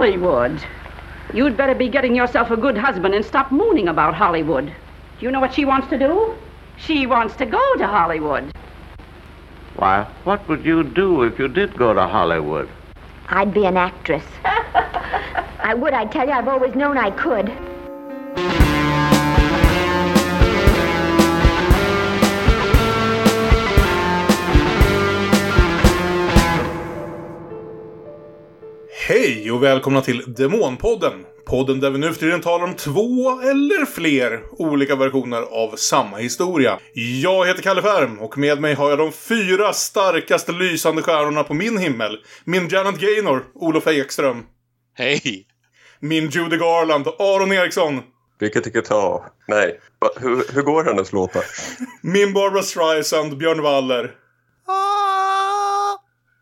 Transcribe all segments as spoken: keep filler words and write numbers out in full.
Hollywood. You'd better be getting yourself a good husband and stop mooning about Hollywood. Do you know what she wants to do? She wants to go to Hollywood. Why, what would you do if you did go to Hollywood? I'd be an actress. I would, I tell you, I've always known I could. Hej och välkomna till Demonpodden. Podden där vi nu för tiden talar om två eller fler olika versioner av samma historia. Jag heter Kalle Färm och med mig har jag de fyra starkaste lysande stjärnorna på min himmel. Min Janet Gaynor, Olof Ekström. Hej! Min Judy Garland, Aron Eriksson. Vilket tycker ta? Nej, hur, hur går hennes låtar? Min Barbra Streisand, Björn Waller.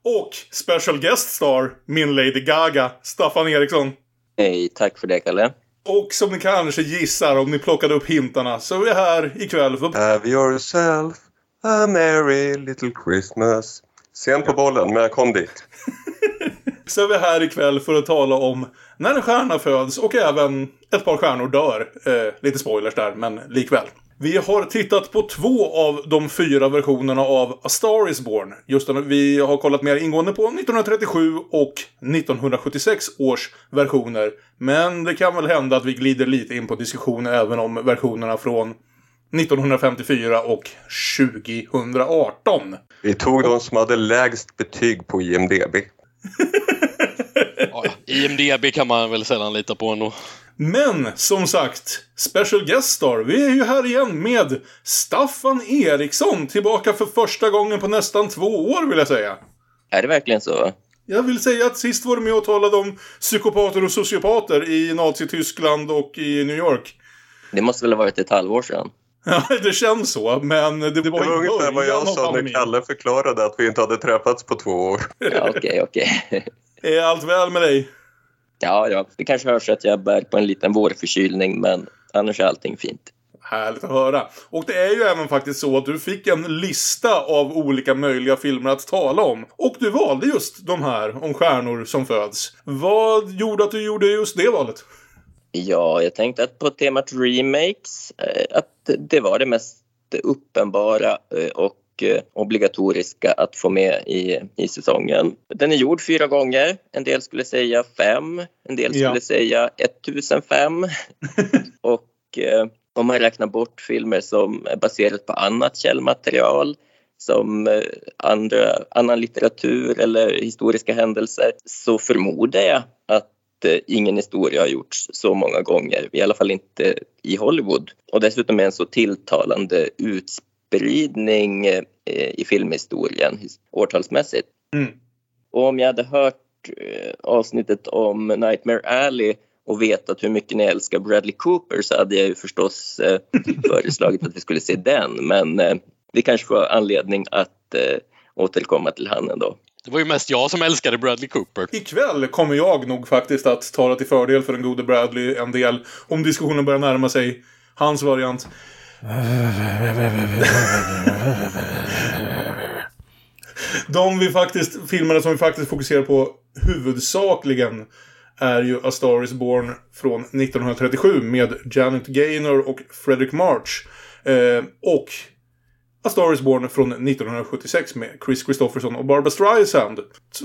Och special guest star, min Lady Gaga, Staffan Eriksson. Hej, tack för det, Kalle. Och som ni kanske gissar om ni plockade upp hintarna, så är vi här ikväll för... Have yourself a merry little Christmas. Sen på bollen, men jag kom dit. Så är vi här ikväll för att tala om när en stjärna föds och även ett par stjärnor dör. Eh, lite spoilers där, men likväl. Vi har tittat på två av de fyra versionerna av A Star is Born. Just det, vi har kollat mer ingående på nittonhundratrettiosju och nittonhundrasjuttiosex års versioner. Men det kan väl hända att vi glider lite in på diskussioner även om versionerna från nittonhundrafemtiofyra och tjugohundraarton. Vi tog de som hade lägst betyg på I M D B. Ja, I M D B kan man väl sällan lita på ändå. Men som sagt, special guest star, vi är ju här igen med Staffan Eriksson, tillbaka för första gången på nästan två år vill jag säga. Är det verkligen så? Jag vill säga att sist var du med och talade om psykopater och sociopater i Nazi-Tyskland och i New York. Det måste väl ha varit ett halvår sedan. Ja, det känns så, men det var, det var ungefär vad jag sa när Kalle förklarade att vi inte hade träffats på två år. Ja, okej, okej. Är allt väl med dig? Ja, ja, det kanske hörs att jag bär på en liten vårförkylning, men annars är allting fint. Härligt att höra. Och det är ju även faktiskt så att du fick en lista av olika möjliga filmer att tala om. Och du valde just de här om stjärnor som föds. Vad gjorde att du gjorde just det valet? Ja, jag tänkte att på temat remakes, att det var det mest uppenbara och obligatoriska att få med i, i säsongen. Den är gjord fyra gånger. En del skulle säga fem. En del skulle ja. säga ettusenfem. Och eh, om man räknar bort filmer som är baserat på annat källmaterial, som eh, andra, annan litteratur eller historiska händelser, så förmodar jag att ingen historia har gjorts så många gånger, i alla fall inte i Hollywood. Och dessutom är en så tilltalande utspridning i filmhistorien årtalsmässigt. Mm. Och om jag hade hört avsnittet om Nightmare Alley och vetat hur mycket ni älskar Bradley Cooper, så hade jag ju förstås föreslagit att vi skulle se den. Men vi kanske får anledning att återkomma till han ändå. Det var ju mest jag som älskade Bradley Cooper. Ikväll kommer jag nog faktiskt att tala till fördel för den gode Bradley en del om diskussionen börjar närma sig hans variant. De vi faktiskt, filmerna som vi faktiskt fokuserar på huvudsakligen är ju A Star is Born från nittonhundratrettiosju med Janet Gaynor och Fredric March. Eh, och... A Star is Born från nittonhundrasjuttiosex med Kris Kristofferson och Barbra Streisand.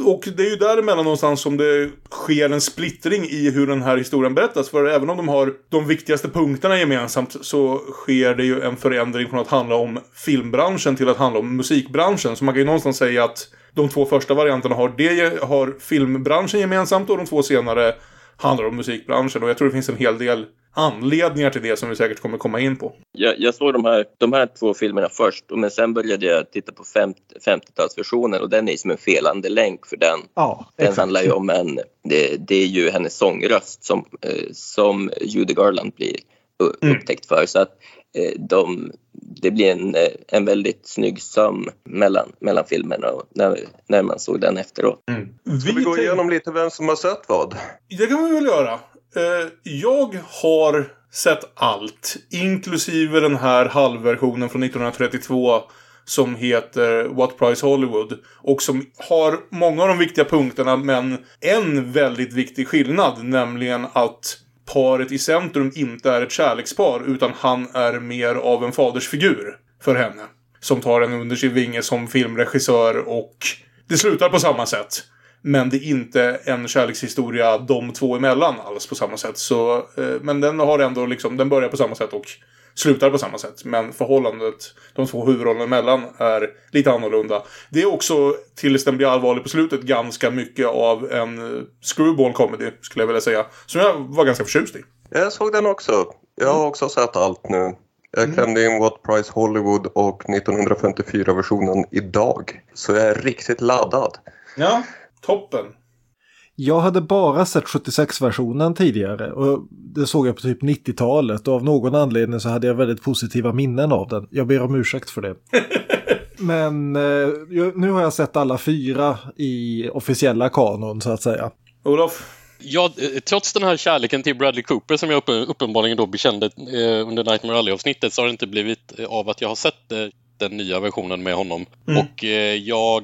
Och det är ju däremellan någonstans som det sker en splittring i hur den här historien berättas. För även om de har de viktigaste punkterna gemensamt, så sker det ju en förändring från att handla om filmbranschen till att handla om musikbranschen. Så man kan ju någonstans säga att de två första varianterna har, det, har filmbranschen gemensamt, och de två senare handlar om musikbranschen. Och jag tror det finns en hel del anledningar till det som vi säkert kommer komma in på. Jag, jag såg de här, de här två filmerna först, men sen började jag titta på femtiotalsversionen, och den är som en felande länk för den. Ja, den handlar ju om en, det, det är ju hennes sångröst som, som Judy Garland blir upptäckt för. Mm. Så att de, det blir en, en väldigt snygg söm mellan, mellan filmerna och när, när man såg den efteråt. Mm. Ska vi, vi gå igenom lite vem som har sett vad? Det kan vi väl göra. Jag har sett allt, inklusive den här halvversionen från nittonhundratrettiotvå som heter What Price Hollywood och som har många av de viktiga punkterna, men en väldigt viktig skillnad, nämligen att paret i centrum inte är ett kärlekspar, utan han är mer av en fadersfigur för henne som tar henne under sin vinge som filmregissör, och det slutar på samma sätt. Men det är inte en kärlekshistoria de två emellan alls på samma sätt. Så, eh, men den har ändå liksom, den börjar på samma sätt och slutar på samma sätt. Men förhållandet, de två huvudrollerna emellan, är lite annorlunda. Det är också, tills den blir allvarlig på slutet, ganska mycket av en screwball-comedy, skulle jag vilja säga. Som jag var ganska förtjust i. Jag såg den också. Jag har också sett allt nu. Jag mm. kände in What Price Hollywood och nittonhundrafemtiofyra-versionen idag. Så jag är riktigt laddad. Ja. Toppen. Jag hade bara sett sjuttiosex-versionen tidigare och det såg jag på typ nittio-talet, och av någon anledning så hade jag väldigt positiva minnen av den. Jag ber om ursäkt för det. Men eh, nu har jag sett alla fyra i officiella kanon, så att säga. Olof? Ja, trots den här kärleken till Bradley Cooper som jag uppenbarligen då bekände eh, under Nightmare Alley-avsnittet, så har det inte blivit av att jag har sett det. Eh, den nya versionen med honom. Mm. Och eh, jag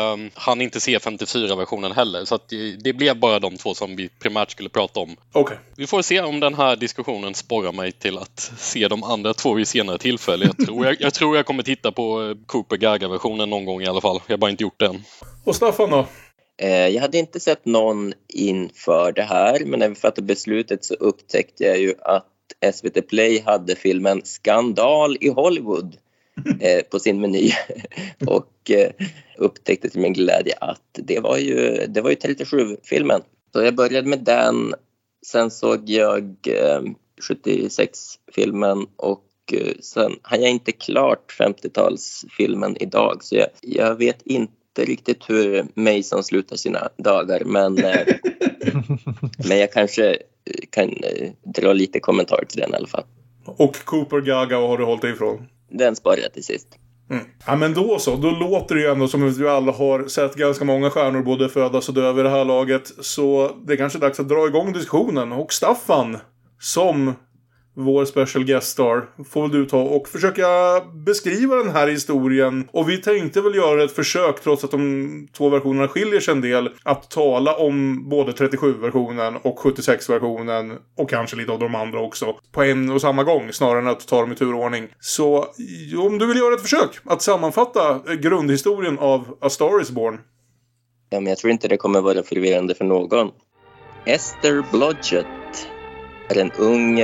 eh, hann inte se femtiofyra-versionen heller. Så att, eh, det blev bara de två som vi primärt skulle prata om. Okay. Vi får se om den här diskussionen sporrar mig till att se de andra två i senare tillfälle. Jag tror jag, jag, tror jag kommer titta på Cooper-Gaga-versionen någon gång i alla fall. Jag har bara inte gjort det än. Och Staffan då? Eh, jag hade inte sett någon inför det här. Men när vi fattade beslutet så upptäckte jag ju att S V T Play hade filmen Skandal i Hollywood på sin meny, och upptäckte till min glädje att det var ju, det var ju trettiosju-filmen. Så jag började med den, sen såg jag sjuttiosex-filmen och sen har jag inte klart femtio-talsfilmen idag, så jag, jag vet inte riktigt hur Mason slutar sina dagar, men, men jag kanske kan dra lite kommentarer till den i alla fall. Och Cooper Gaga, vad har du hållit dig ifrån? Den sparar jag till sist. Mm. Ja, men då så, då låter det ju ändå som att vi alla har sett ganska många stjärnor både födas och döva i det här laget. Så det är kanske dags att dra igång diskussionen. Och Staffan, som vår special guest star, får du ta och försöka beskriva den här historien. Och vi tänkte väl göra ett försök, trots att de två versionerna skiljer sig en del, att tala om både trettiosju-versionen och sjuttiosex-versionen, och kanske lite av de andra också, på en och samma gång, snarare än att ta dem i turordning. Så om du vill göra ett försök att sammanfatta grundhistorien av A Star is Born. Ja, men jag tror inte det kommer vara förvirrande för någon. Esther Blodgett är en ung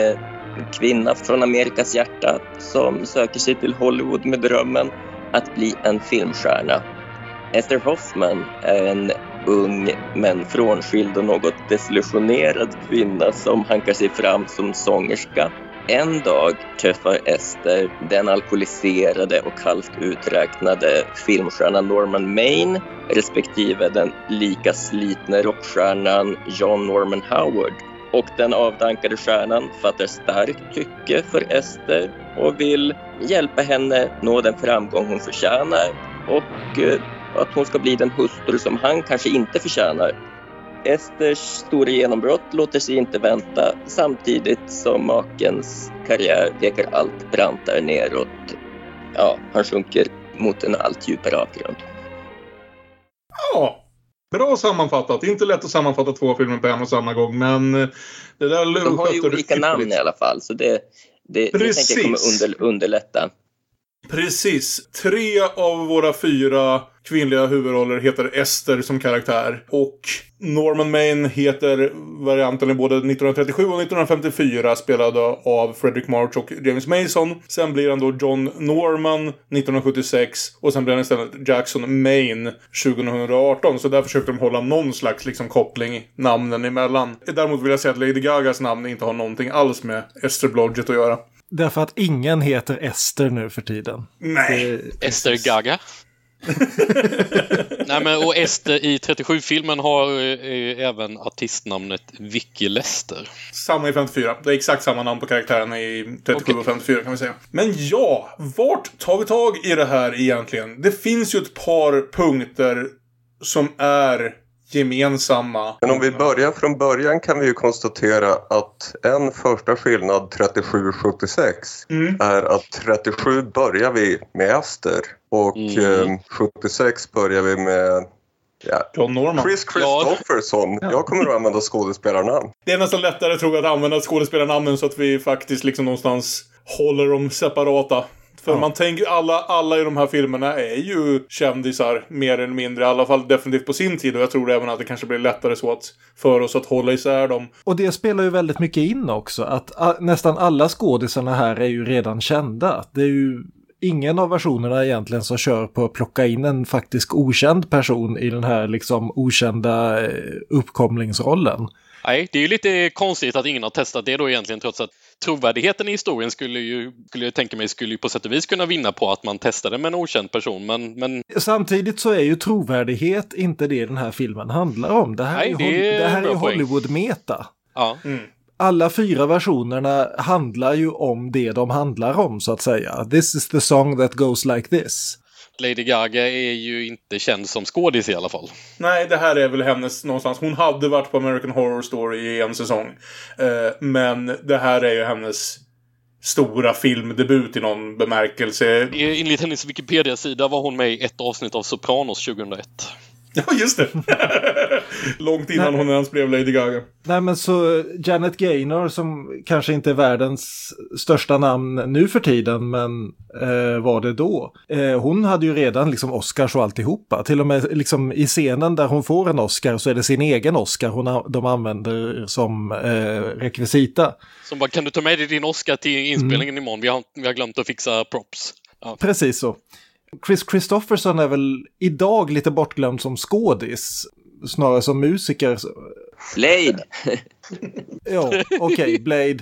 kvinna från Amerikas hjärta som söker sig till Hollywood med drömmen att bli en filmstjärna. Esther Hoffman är en ung men frånskild och något desillusionerad kvinna som hankar sig fram som sångerska. En dag träffar Esther den alkoholiserade och halvt uträknade filmstjärnan Norman Maine, respektive den lika slitna rockstjärnan John Norman Howard. Och den avdankade stjärnan fattar starkt tycke för Esther och vill hjälpa henne nå den framgång hon förtjänar, och att hon ska bli den hustru som han kanske inte förtjänar. Esthers stora genombrott låter sig inte vänta, samtidigt som makens karriär pekar allt brantare neråt. Ja, han sjunker mot en allt djupare avgrund. Ja. Bra sammanfattat. Inte lätt att sammanfatta två filmer på en och samma gång, men det där de har ju olika namn lite i alla fall, så det, det, det tänker jag kommer under, underlätta. Precis. Tre av våra fyra kvinnliga huvudroller heter Esther som karaktär, och Norman Maine heter varianten i både nittonhundratrettiosju och nittonhundrafemtiofyra, spelade av Fredric March och James Mason. Sen blir han då John Norman nittonhundrasjuttiosex, och sen blir han istället Jackson Maine tjugohundraarton. Så där försökte de hålla någon slags liksom koppling namnen emellan. Däremot vill jag säga att Lady Gagas namn inte har någonting alls med Esther Blodgett att göra. Därför att ingen heter Esther nu för tiden. Nej. Det... Esther Gaga. Nej, men och Esther i trettiosju-filmen har eh, även artistnamnet Vicky Lester. Samma i femtiofyra. Det är exakt samma namn på karaktärerna i trettiosju okay. och femtiofyra kan vi säga. Men ja, vart tar vi tag i det här egentligen? Det finns ju ett par punkter som är gemensamma. Men om vi börjar från början kan vi ju konstatera att en första skillnad trettiosju sjuttiosex mm. är att trettiosju börjar vi med Esther och mm. eh, sjuttiosex börjar vi med ja. John Norman. Kris Kristofferson. Ja. Jag kommer att använda skådespelarnamn. Det är nästan lättare tror jag att använda skådespelarnamnen så att vi faktiskt liksom någonstans håller dem separata. För man tänker, alla, alla i de här filmerna är ju kändisar mer eller mindre, i alla fall definitivt på sin tid. Och jag tror även att det kanske blir lättare så att för oss att hålla isär dem. Och det spelar ju väldigt mycket in också, att a- nästan alla skådisarna här är ju redan kända. Det är ju ingen av versionerna egentligen som kör på att plocka in en faktisk okänd person i den här liksom okända uppkomlingsrollen. Nej, det är ju lite konstigt att ingen har testat det då egentligen, trots att trovärdigheten i historien skulle ju, skulle jag tänka mig, skulle ju på sätt och vis kunna vinna på att man testade med en okänd person, men, men... Samtidigt så är ju trovärdighet inte det den här filmen handlar om. Det här Nej, är, det är, det här är Hollywood-meta. Ja. Mm. Alla fyra versionerna handlar ju om det de handlar om, så att säga. This is the song that goes like this. Lady Gaga är ju inte känd som skådis i alla fall. Nej, det här är väl hennes någonstans. Hon hade varit på American Horror Story i en säsong. Eh, men det här är ju hennes stora filmdebut i någon bemärkelse. Enligt hennes Wikipedia-sida var hon med i ett avsnitt av Sopranos tjugohundraett. Ja, just det. Långt innan Nej. Hon ens blev Lady Gaga. Nej, men så Janet Gaynor, som kanske inte är världens största namn nu för tiden, men eh, var det då. Eh, hon hade ju redan liksom Oscars och alltihopa. Till och med liksom, i scenen där hon får en Oscar så är det sin egen Oscar hon, de använder som eh, rekvisita. Som bara, kan du ta med dig din Oscar till inspelningen mm. imorgon? Vi har, vi har glömt att fixa props. Ja. Precis så. Kris Kristofferson är väl idag lite bortglömd som skådis, snarare som musiker. Blade! Ja, okej, okay, Blade.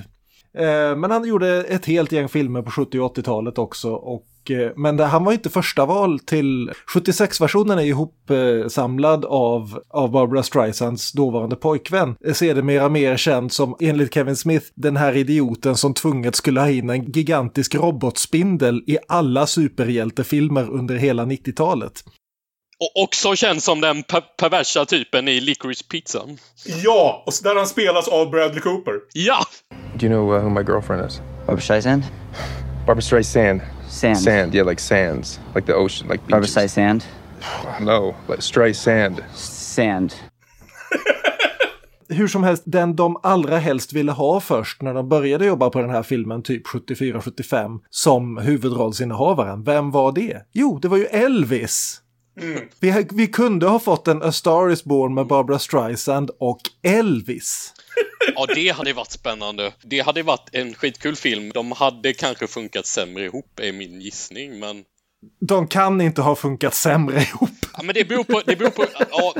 Eh, men han gjorde ett helt gäng filmer på sjuttio- och åttiotalet också. Och, eh, men det, han var inte första val till... sjuttiosex-versionen är ihopsamlad eh, av, av Barbra Streisands dåvarande pojkvän. Sedermera mer känd som, enligt Kevin Smith, den här idioten som tvunget skulle ha in en gigantisk robotspindel i alla superhjältefilmer under hela nittiotalet. Och också känns som den per- perversa typen i Licorice Pizza. Ja, och där han spelas av Bradley Cooper. Ja! Do you know uh, who my girlfriend is? Barbra Streisand? Barbra Streisand. Sand. Sand, yeah, like sands. Like the ocean, like beaches. Barbra Streisand? No, like Streisand. Sand. Hur som helst, den de allra helst ville ha först när de började jobba på den här filmen typ sjuttiofyra sjuttiofem som huvudrollsinnehavaren. Vem var det? Jo, det var ju Elvis. Mm. Vi, vi kunde ha fått en A Star is Born med Barbra Streisand och Elvis. Ja, det hade varit spännande. Det hade varit en skitkul film. De hade kanske funkat sämre ihop, är min gissning, men... De kan inte ha funkat sämre ihop. Ja, men det beror på... Det beror på ja,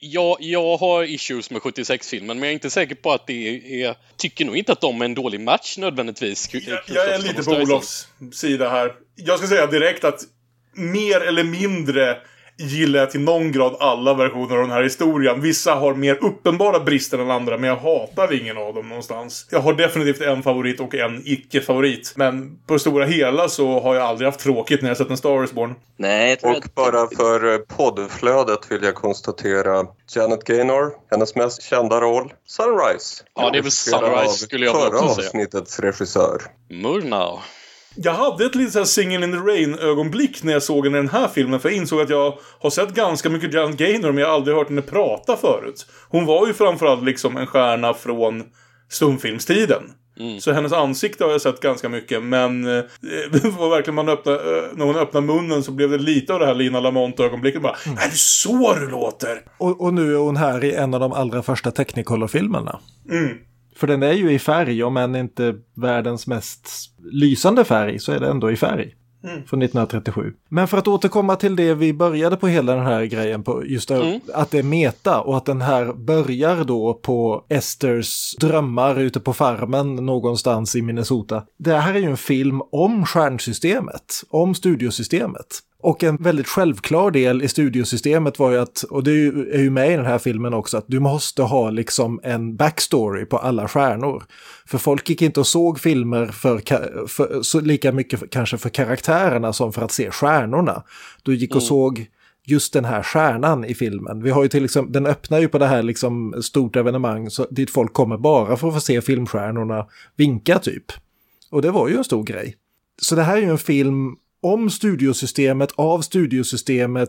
jag, jag har issues med sjuttiosex-filmen, men jag är inte säker på att det är... är tycker nog inte att de är en dålig match nödvändigtvis. Jag, jag är lite på Olofs sida här. Jag ska säga direkt att mer eller mindre gillar jag till någon grad alla versioner av den här historien. Vissa har mer uppenbara brister än andra, men jag hatar ingen av dem någonstans. Jag har definitivt en favorit och en icke-favorit. Men på stora hela så har jag aldrig haft tråkigt när jag sett en Star Wars Born. Nej, och att... bara för poddflödet vill jag konstatera Janet Gaynor, hennes mest kända roll, Sunrise. Ja, det är väl Sunrise skulle jag också säga. Förra avsnittets regissör. Murnau. Jag hade ett litet Singin' in the Rain-ögonblick när jag såg den i den här filmen, för jag insåg att jag har sett ganska mycket Janet Gaynor, men jag har aldrig hört henne prata förut. Hon var ju framförallt liksom en stjärna från stumfilmstiden. Mm. Så hennes ansikte har jag sett ganska mycket, men eh, var verkligen man öppna, eh, när hon öppnade munnen så blev det lite av det här Lina Lamont-ögonblicket. Bara, mm. Är det så du låter? Och, och nu är hon här i en av de allra första Technicolor-filmerna. Mm. För den är ju i färg, om än inte världens mest lysande färg så är det ändå i färg mm. från nittonhundratrettiosju. Men för att återkomma till det vi började på hela den här grejen, på just det, mm. att det är meta och att den här börjar då på Esthers drömmar ute på farmen någonstans i Minnesota. Det här är ju en film om stjärnsystemet, om studiosystemet. Och en väldigt självklar del i studiosystemet var ju att, och det är ju med i den här filmen också, att du måste ha liksom en backstory på alla stjärnor. För folk gick inte och såg filmer för, för, så lika mycket för, kanske för karaktärerna som för att se stjärnorna. Du gick och mm. såg just den här stjärnan i filmen. Vi har ju till exempel, den öppnar ju på det här liksom stort evenemang så, dit folk kommer bara för att få se filmstjärnorna vinka typ. Och det var ju en stor grej. Så det här är ju en film om studiosystemet, av studiosystemet,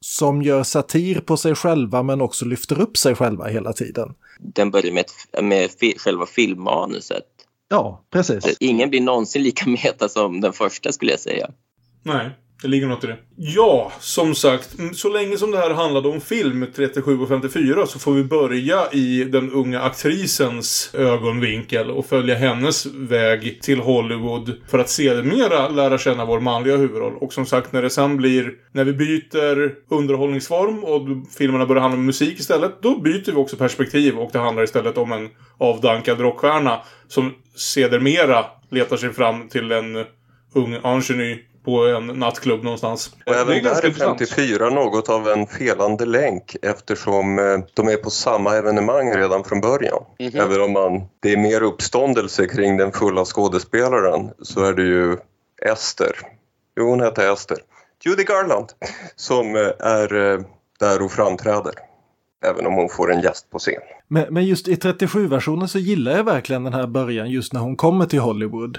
som gör satir på sig själva men också lyfter upp sig själva hela tiden. Den börjar med, med fi- själva filmmanuset. Ja, precis. Ingen blir någonsin lika meta som den första skulle jag säga. Nej, det ligger något i det. Ja, som sagt, så länge som det här handlade om film trettiosju och femtiofyra så får vi börja i den unga aktrisens ögonvinkel och följa hennes väg till Hollywood för att sedermera lära känna vår manliga huvudroll. Och som sagt, när det sen blir, när vi byter underhållningsform och filmerna börjar handla om musik istället, då byter vi också perspektiv och det handlar istället om en avdankad rockstjärna som sedermera letar sig fram till en ung ingenjör på en nattklubb någonstans. Och även där är femtiofyra något av en felande länk eftersom de är på samma evenemang redan från början. Mm-hmm. Även om man, det är mer uppståndelse kring den fulla skådespelaren så är det ju Esther. Jo, hon heter Esther. Judy Garland som är där och framträder. Även om hon får en gäst på scen. Men, men just i trettiosju-versionen så gillar jag verkligen den här början just när hon kommer till Hollywood.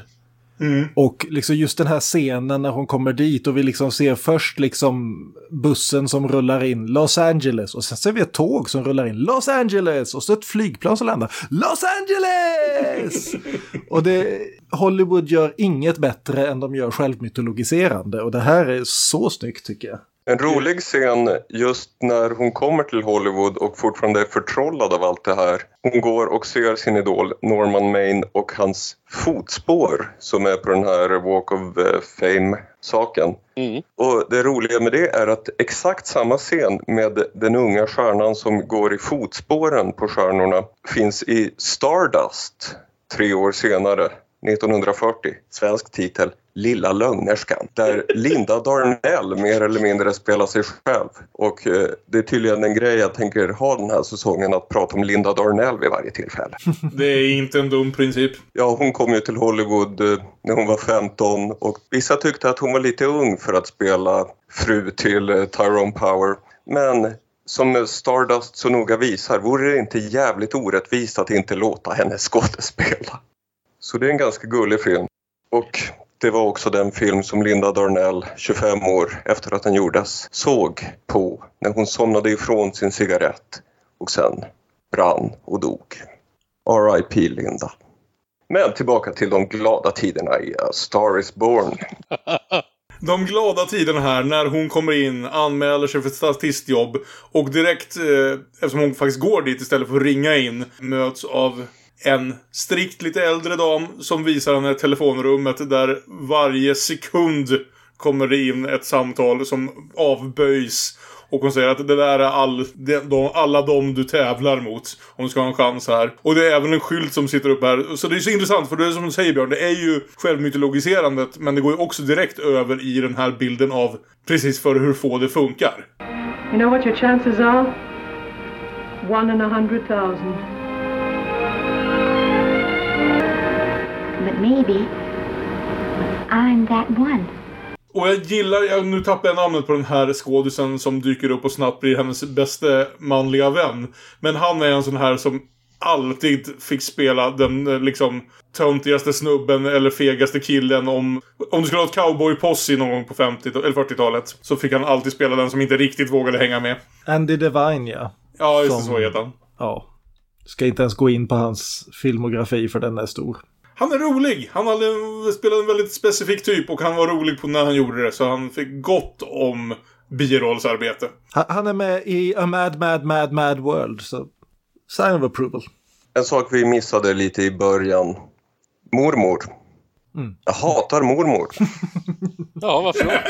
Mm. Och liksom just den här scenen när hon kommer dit och vi liksom ser först liksom bussen som rullar in Los Angeles och sen ser vi ett tåg som rullar in Los Angeles och så ett flygplan som landar Los Angeles! Och det, Hollywood gör inget bättre än de gör självmytologiserande och det här är så snyggt tycker jag. En rolig scen just när hon kommer till Hollywood och fortfarande är förtrollad av allt det här. Hon går och ser sin idol Norman Maine och hans fotspår som är på den här Walk of Fame-saken. Mm. Och det roliga med det är att exakt samma scen med den unga stjärnan som går i fotspåren på stjärnorna finns i Stardust tre år senare. nittonhundrafyrtio, svensk titel Lilla lögnerskan, där Linda Darnell mer eller mindre spelar sig själv och eh, det är tydligen en grej jag tänker ha den här säsongen att prata om Linda Darnell vid varje tillfälle. Det är inte en dum princip. Ja, hon kom ju till Hollywood eh, när hon var femton och vissa tyckte att hon var lite ung för att spela fru till eh, Tyrone Power, men som Stardust så noga visar vore det inte jävligt orättvist att inte låta henne skådespela. Så det är en ganska gullig film. Och det var också den film som Linda Darnell, tjugofem år efter att den gjordes, såg på när hon somnade ifrån sin cigarett och sen brann och dog. R I P Linda. Men tillbaka till de glada tiderna i A Star is Born. De glada tiderna här när hon kommer in, anmäler sig för ett statistjobb och direkt, eh, eftersom hon faktiskt går dit istället för att ringa in, möts av en strikt lite äldre dam som visar henne telefonrummet där varje sekund kommer det in ett samtal som avböjs. Och hon säger att det där är all, de, alla de du tävlar mot om du ska ha en chans här. Och det är även en skylt som sitter upp här. Så det är så intressant för det är som du säger Björn, det är ju självmytologiserandet men det går ju också direkt över i den här bilden av precis för hur få det funkar. You know what your chances are? One in a hundred thousand. But maybe I'm that one. Och jag gillar, jag, nu tappar jag namnet på den här skådisen som dyker upp och snabbt blir hennes bästa manliga vän. Men han är en sån här som alltid fick spela den liksom töntigaste snubben eller fegaste killen. Om, om du skulle ha ett cowboy-posse någon gång på femtio- eller fyrtiotalet så fick han alltid spela den som inte riktigt vågade hänga med. Andy Devine, ja. Ja, just som, så heter han. Ja, ska inte ens gå in på hans filmografi för den är stor. Han är rolig, han hade spelat en väldigt specifik typ och han var rolig på när han gjorde det så han fick gott om birollsarbete. Han är med i A Mad Mad Mad Mad World så sign of approval. En sak vi missade lite i början, mormor. Mm. Jag hatar mormor. Ja, varför?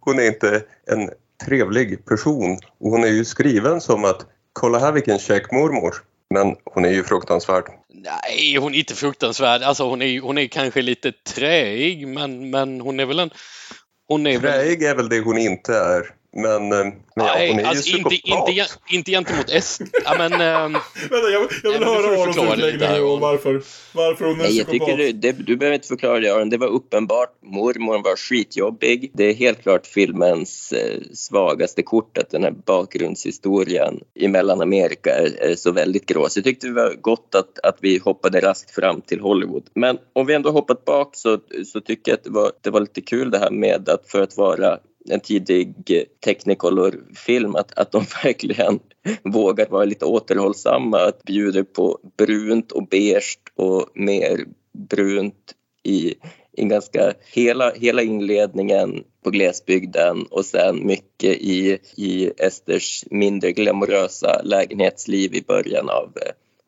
Hon är inte en trevlig person och hon är ju skriven som att kolla här vilken check mormor. Men hon är ju fruktansvärd. Nej, hon är inte fruktansvärd. Alltså hon är, hon är kanske lite träig, men, men hon är väl en... Hon är träig väl... är väl det hon inte är. Men, men ja, hon är alltså ju inte, inte, inte gentemot Esther. Ja, men, ähm, vänta, jag, jag vill nej, höra Arons utläggning om varför, varför hon är nej, jag tycker du, det, du behöver inte förklara det, Aron. Det var uppenbart. Mormor var skitjobbig. Det är helt klart filmens eh, svagaste kort att den här bakgrundshistorien i Mellanamerika är, är så väldigt grå. Så jag tyckte det var gott att, att vi hoppade raskt fram till Hollywood. Men om vi ändå hoppat bak så, så tycker jag att det var, det var lite kul det här med att för att vara en tidig Technicolor-film att, att de verkligen vågar vara lite återhållsamma, att bjuda på brunt och beige och mer brunt i, i ganska hela, hela inledningen på glesbygden och sen mycket i, i Esthers mindre glamorösa lägenhetsliv i början av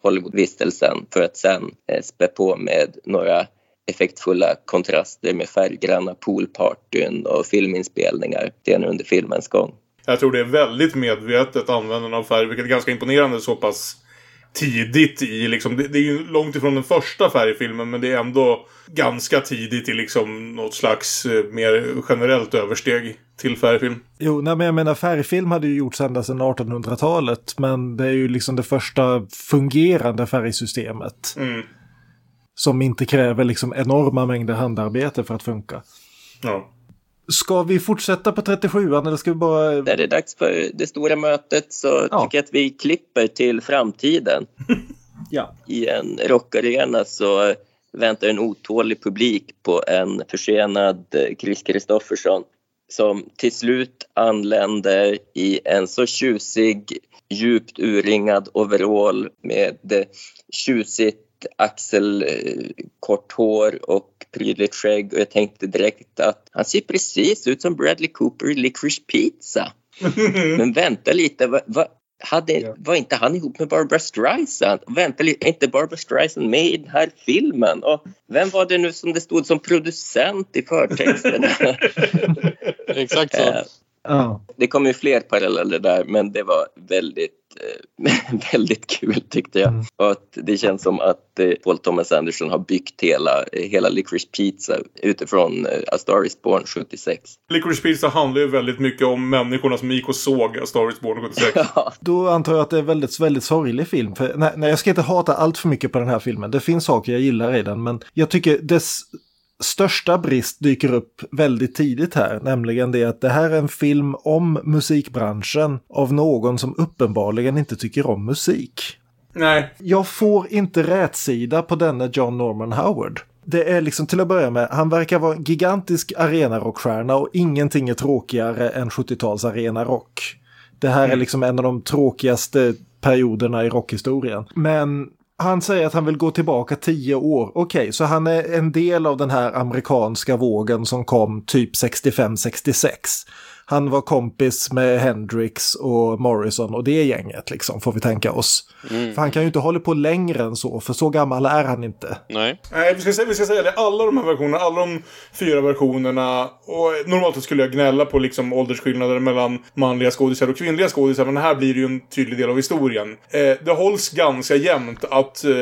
Hollywoodvistelsen för att sen spä på med några effektfulla kontraster med färggranna poolpartyn och filminspelningar den under filmens gång. Jag tror det är väldigt medvetet användande av färg, vilket är ganska imponerande så pass tidigt i liksom, det, det är ju långt ifrån den första färgfilmen, men det är ändå ganska tidigt i liksom något slags mer generellt översteg till färgfilm. Jo, nej, men jag menar färgfilm hade ju gjorts ända sedan artonhundratalet, men det är ju liksom det första fungerande färgsystemet. Mm. Som inte kräver liksom enorma mängder handarbete för att funka. Ja. Ska vi fortsätta på trettiosjuan eller ska vi bara... När det är dags för det stora mötet så ja. Tycker jag att vi klipper till framtiden. Ja. I en rockarena så väntar en otålig publik på en försenad Kris Kristofferson som till slut anländer i en så tjusig, djupt urringad overall med tjusigt axelkort hår och prydligt skägg, och jag tänkte direkt att han ser precis ut som Bradley Cooper i Licorice Pizza. Men vänta lite, va, va, hade, ja. Var inte han ihop med Barbra Streisand? Vänta lite, är inte Barbra Streisand med i den här filmen? Och vem var det nu som det stod som producent i förtexten? Exakt så. Äh, oh. Det kom ju fler paralleller där, men det var väldigt väldigt kul tyckte jag. Mm. Och att det känns som att eh, Paul Thomas Anderson har byggt hela, hela Licorice Pizza utifrån eh, A Star is Born sjuttiosex. Licorice Pizza handlar ju väldigt mycket om människorna som gick och såg A Star is Born sjuttiosex. Ja. Då antar jag att det är en väldigt, väldigt sorglig film. För, nej, nej, jag ska inte hata allt för mycket på den här filmen. Det finns saker jag gillar i den, men jag tycker dess största brist dyker upp väldigt tidigt här, nämligen det att det här är en film om musikbranschen av någon som uppenbarligen inte tycker om musik. Nej. Jag får inte rätsida på denne John Norman Howard. Det är liksom till att börja med, han verkar vara en gigantisk arenarockstjärna och ingenting är tråkigare än sjuttio-tals arenarock. Det här är liksom en av de tråkigaste perioderna i rockhistorien. Men han säger att han vill gå tillbaka tio år. Okej, okay, så han är en del av den här amerikanska vågen som kom typ sextiofem sextiosex. Han var kompis med Hendrix och Morrison och det gänget liksom, får vi tänka oss. Mm. För han kan ju inte hålla på längre än så, för så gammal är han inte. Nej, Nej vi, ska säga, vi ska säga det, alla de här versionerna, alla de fyra versionerna, och normalt skulle jag gnälla på liksom åldersskillnader mellan manliga skådisar och kvinnliga skådisar, men här blir det ju en tydlig del av historien. Eh, det hålls ganska jämnt att... Eh,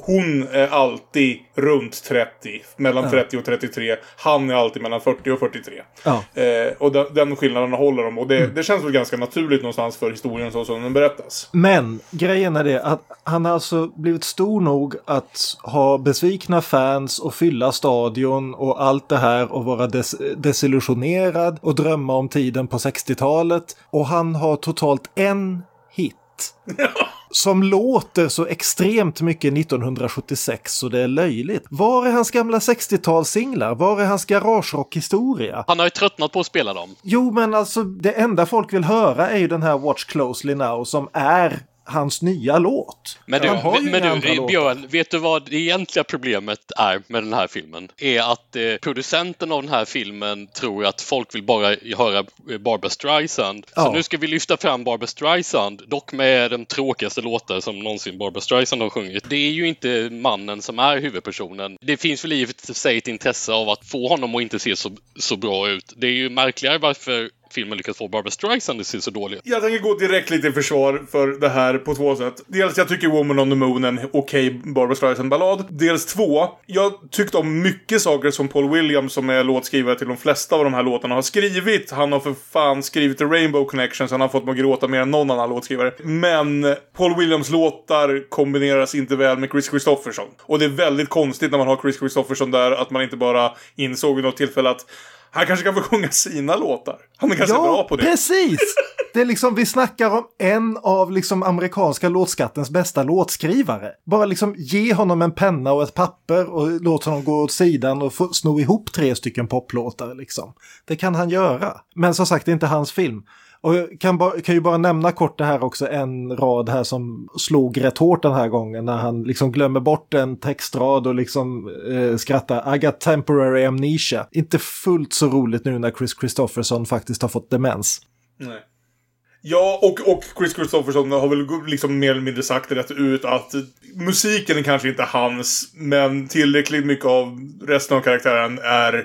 Hon är alltid runt trettio, mellan ja. trettio och trettiotre. Han är alltid mellan fyrtio och fyrtiotre. Ja. Eh, och den, den skillnaden håller de. Och det, mm. det känns väl ganska naturligt någonstans för historien så som den berättas. Men grejen är det att han har alltså blivit stor nog att ha besvikna fans och fylla stadion och allt det här och vara des- desillusionerad och drömma om tiden på sextiotalet. Och han har totalt en hit. Som låter så extremt mycket nittonhundrasjuttiosex så det är löjligt. Var är hans gamla sextiotalssinglar? Var är hans garagerockhistoria? Han har ju tröttnat på att spela dem. Jo, men alltså det enda folk vill höra är ju den här Watch Closely Now som är hans nya låt. Men du, men du Björn, vet du vad det egentliga problemet är med den här filmen? Är att eh, producenten av den här filmen tror att folk vill bara höra Barbra Streisand. Ja. Så nu ska vi lyfta fram Barbra Streisand, dock med den tråkigaste låten som någonsin Barbra Streisand har sjungit. Det är ju inte mannen som är huvudpersonen. Det finns väl i sig ett intresse av att få honom att inte se så, så bra ut. Det är ju märkligare varför filmen lyckats få Barbra Streisand att se så dålig. Jag tänker gå direkt lite i försvar för det här på två sätt. Dels jag tycker Woman on the Moon är en okej okay Barbra Streisand-ballad. Dels två, jag tyckte om mycket saker som Paul Williams, som är låtskrivare till de flesta av de här låtarna, har skrivit. Han har för fan skrivit The Rainbow Connection, så han har fått mig gråta mer än någon annan låtskrivare. Men Paul Williams låtar kombineras inte väl med Kris Kristofferson. Och det är väldigt konstigt när man har Kris Kristofferson där att man inte bara insåg i något tillfälle att han kanske kan få sjunga sina låtar. Han är kanske ja, bra på det. Precis! Det är liksom, vi snackar om en av liksom amerikanska låtskattens bästa låtskrivare. Bara liksom ge honom en penna och ett papper och låt honom gå åt sidan och få, sno ihop tre stycken poplåtar liksom. Det kan han göra. Men som sagt, det är inte hans film. Och jag kan, ba- kan ju bara nämna kort det här också, en rad här som slog rätt hårt den här gången när han liksom glömmer bort en textrad och liksom eh, skrattar I got temporary amnesia. Inte fullt så roligt nu när Kris Kristofferson faktiskt har fått demens. Nej. Ja, och, och Kris Kristofferson har väl liksom mer eller mindre sagt rätt ut att musiken är kanske inte hans, men tillräckligt mycket av resten av karaktären är...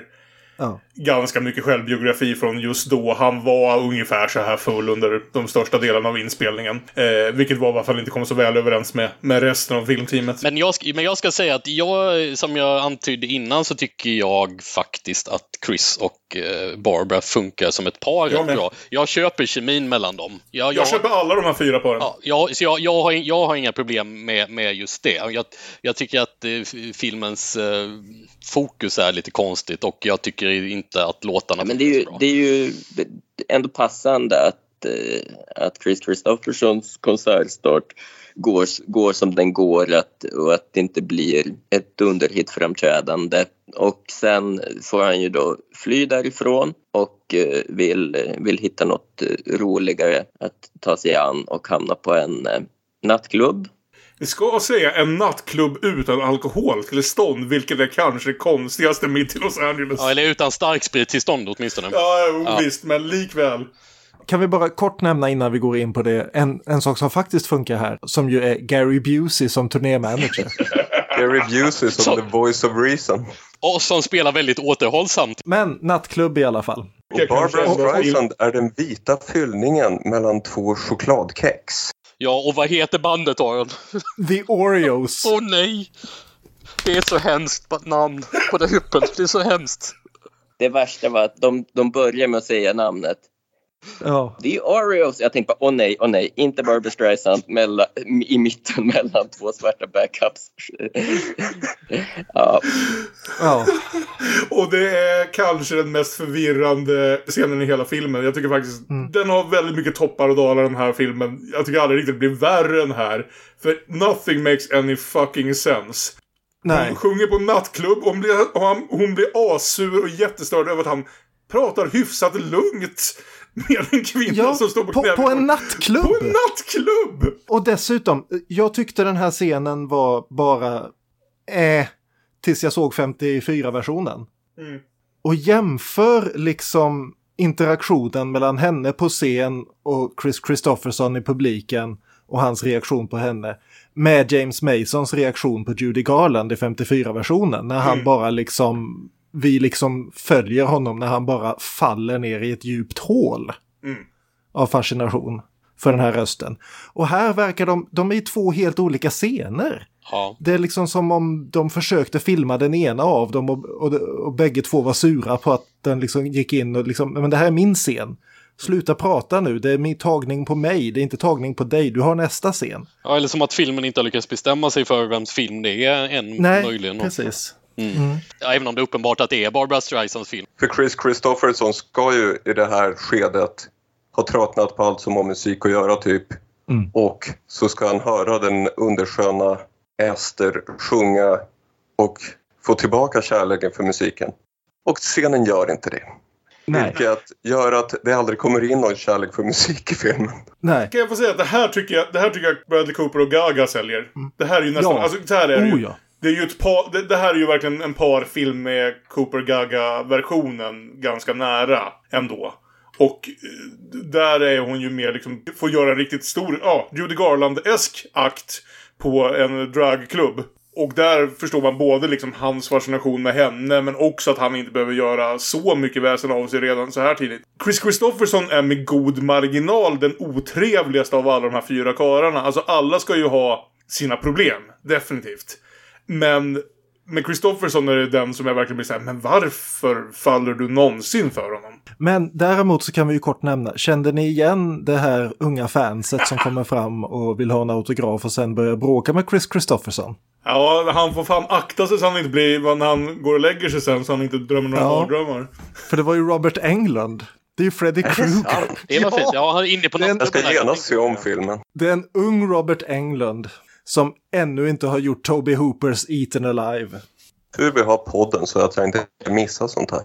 Oh. Ganska mycket självbiografi från just då. Han var ungefär så här full under de största delarna av inspelningen, eh, vilket var i alla fall inte kom så väl överens med, med resten av filmteamet. Men jag, men jag ska säga att jag, som jag antydde innan, så tycker jag faktiskt att Kris och eh, Barbra funkar som ett par rätt bra. Jag köper kemin mellan dem. Jag, jag, jag köper alla de här fyra paren. Ja, jag, så jag, jag, har, jag har inga problem med, med just det. Jag, jag tycker att eh, filmens eh, fokus är lite konstigt, och jag tycker inte att låtarna... Ja, men det är ju, det är ju ändå passande att, eh, att Kris Kristoffersons konsertstart går, går som den går, att, och att det inte blir ett underhitframträdande. Och sen får han ju då fly därifrån och eh, vill, vill hitta något roligare att ta sig an, och hamna på en eh, nattklubb. Vi ska säga en nattklubb utan alkoholtillstånd, vilket är kanske det konstigaste mitt i Los Angeles. Ja, eller utan starksprittillstånd åtminstone. Ja, ja, visst, men likväl. Kan vi bara kort nämna innan vi går in på det, en, en sak som faktiskt funkar här, som ju är Gary Busey som turnémanager. Gary Busey som så. The Voice of Reason. Och som spelar väldigt återhållsamt. Men nattklubb i alla fall. Och Barbra Streisand är den vita fyllningen mellan två chokladkex. Ja, och vad heter bandet, Aron? The Oreos. Åh oh, nej! Det är så hemskt namn på det hyppen. Det är så hemskt. Det värsta var att de, de börjar med att säga namnet. Ja. The Oreos. Jag tänkte bara, åh oh, nej, åh oh, nej. Inte Barbra Streisand mellan, i mitten mellan två svarta backups. Ja. Ja. Och det är kanske den mest förvirrande scenen i hela filmen. Jag tycker faktiskt, mm. den har väldigt mycket toppar och dalar, den här filmen. Jag tycker aldrig riktigt det blir värre än här. För nothing makes any fucking sense. Nej. Hon sjunger på en nattklubb, och hon blir, och han, hon blir asur och jättestörd över att han pratar hyfsat lugnt med en kvinna ja, som står på, på, på en nattklubb. På en nattklubb! Och dessutom, jag tyckte den här scenen var bara eh, tills jag såg femtiofyra-versionen. Mm. Och jämför liksom interaktionen mellan henne på scen och Kris Kristofferson i publiken och hans reaktion på henne med James Masons reaktion på Judy Garland i femtiofyra-versionen, när han mm. bara liksom... Vi liksom följer honom när han bara faller ner i ett djupt hål mm. av fascination för den här rösten. Och här verkar de, de är i två helt olika scener. Ja. Det är liksom som om de försökte filma den ena av dem och, och, och, och bägge två var sura på att den liksom gick in och liksom, men det här är min scen. Sluta prata nu, det är min tagning på mig, det är inte tagning på dig, du har nästa scen. Ja, eller som att filmen inte har lyckats bestämma sig för vems film det är än. Nej, möjligen också. Precis. Mm. Mm. Ja, även om det är uppenbart att det är Barbra Streisands film. För Kris Kristofferson ska ju i det här skedet ha tröttnat på allt som har musik att göra typ mm. och så ska han höra den undersköna Esther sjunga och få tillbaka kärleken för musiken. Och scenen gör inte det. Nej. Vilket gör att det aldrig kommer in någon kärlek för musik i filmen. Nej. Kan jag få säga att det här tycker jag, det här tycker jag Bradley Cooper och Gaga säljer. Mm. Det här är ju nästan ja. Alltså det här är oh, ju ja. Det, är ju ett par, det, det här är ju verkligen en parfilm med Cooper-Gaga-versionen ganska nära ändå. Och där är hon ju mer liksom, får göra en riktigt stor, ja, Judy Garland-esk akt på en dragklubb. Och där förstår man både liksom hans fascination med henne, men också att han inte behöver göra så mycket väsen av sig redan så här tidigt. Kris Kristofferson är med god marginal den otrevligaste av alla de här fyra kararna. Alltså alla ska ju ha sina problem, definitivt. Men med Kristofferson är det den som jag verkligen blir så här, men varför faller du någonsin för honom? Men däremot så kan vi ju kort nämna, kände ni igen det här unga fanset som kommer fram och vill ha en autograf och sen börjar bråka med Kris Kristofferson? Ja, han får fan akta sig så han inte blir, när han går och lägger sig sen, så han inte drömmer några mardrömmar. Ja, för det var ju Robert Englund. Det är ju Fredric March. Ja, det var fint. Ja, han är inne på något. Jag ska genast se om filmen. Det är en ung Robert Englund som ännu inte har gjort Toby Hoopers Eaten Alive. Toby har podden så att jag inte missar sånt här.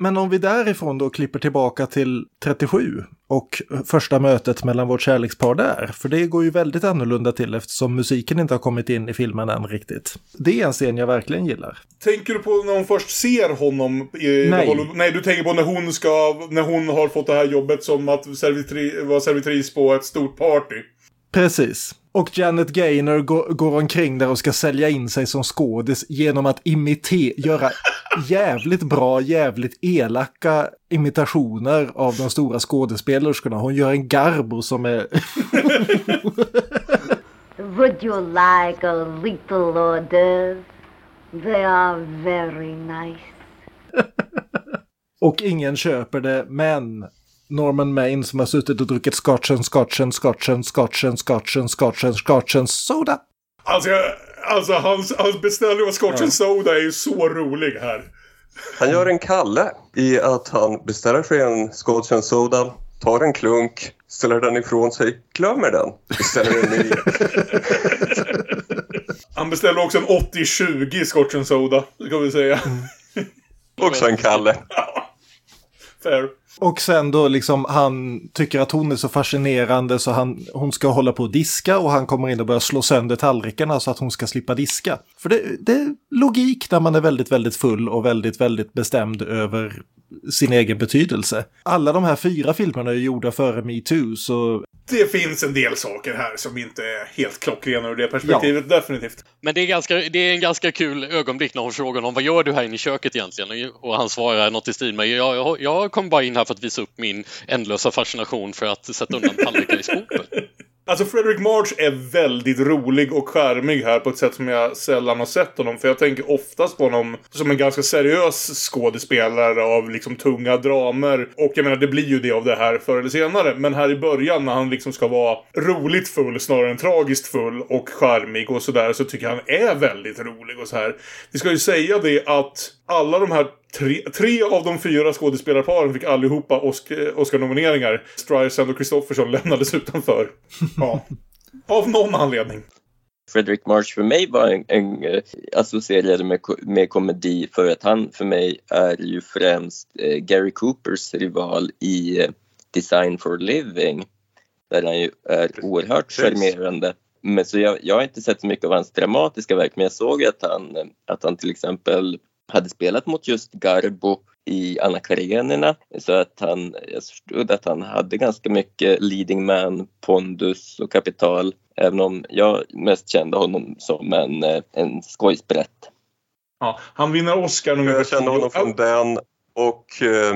Men om vi därifrån då klipper tillbaka till trettiosju och första mötet mellan vårt kärlekspar där. För det går ju väldigt annorlunda till eftersom musiken inte har kommit in i filmen än riktigt. Det är en scen jag verkligen gillar. Tänker du på när hon först ser honom? I Nej. Nej, du tänker på när hon ska, när hon har fått det här jobbet som att servitri, vara servitris på ett stort party. Precis. Och Janet Gaynor går, går omkring där och ska sälja in sig som skådis genom att imitera, göra jävligt bra, jävligt elaka imitationer av de stora skådespelerskorna. Hon gör en Garbo som är... Would you like a little order? They are very nice. Och ingen köper det, men... Norman Maine som har suttit och druckit scotchen, scotchen, scotchen, scotchen, scotchen, scotchen, scotchen, soda. Alltså, alltså hans, hans beställning av scotchen soda är ju så rolig här. Han gör en Kalle i att han beställer sig en scotchen soda, tar en klunk, ställer den ifrån sig, glömmer den, beställer en ny. Han beställer också en åttio tjugo scotchen soda, kan vi säga. Också en Kalle. Fair. Och sen då liksom han tycker att hon är så fascinerande så han, hon ska hålla på och diska och han kommer in och börjar slå sönder tallrikarna så att hon ska slippa diska. För det, det är logik när man är väldigt, väldigt full och väldigt, väldigt bestämd över sin egen betydelse. Alla de här fyra filmerna är gjorda före Me Too, så... Det finns en del saker här som inte är helt klockrena ur det perspektivet, ja. Definitivt. Men det är, ganska, det är en ganska kul ögonblick när hon frågar om vad gör du här inne i köket egentligen? Och han svarar något i stil med jag, jag, jag kom bara in här för att visa upp min ändlösa fascination för att sätta undan tallriken i skåpet. Alltså Fredric March är väldigt rolig och charmig här på ett sätt som jag sällan har sett honom. För jag tänker oftast på honom som en ganska seriös skådespelare av liksom tunga dramer. Och jag menar, det blir ju det av det här förr eller senare. Men här i början när han liksom ska vara roligt full snarare än tragiskt full och charmig och sådär, så tycker jag han är väldigt rolig och så här. Vi ska ju säga det att alla de här tre, tre av de fyra skådespelarparen fick allihopa Oscar, Oscar-nomineringar. Streisand och Kristofferson lämnades utanför. Ja. Av någon anledning. Fredric March för mig var en, en associerad med, med komedi för att han för mig är ju främst eh, Gary Coopers rival i eh, Design for Living. Där han ju är oerhört charmerande. Men så jag, jag har inte sett så mycket av hans dramatiska verk, men jag såg att han, att han till exempel hade spelat mot just Garbo i Anna Karenina, så att han, jag förstod att han hade ganska mycket leading man, pondus och kapital, även om jag mest kände honom som en, en skojsbrett. Ja, han vinner Oscar nu. Jag kände honom från den och... Eh...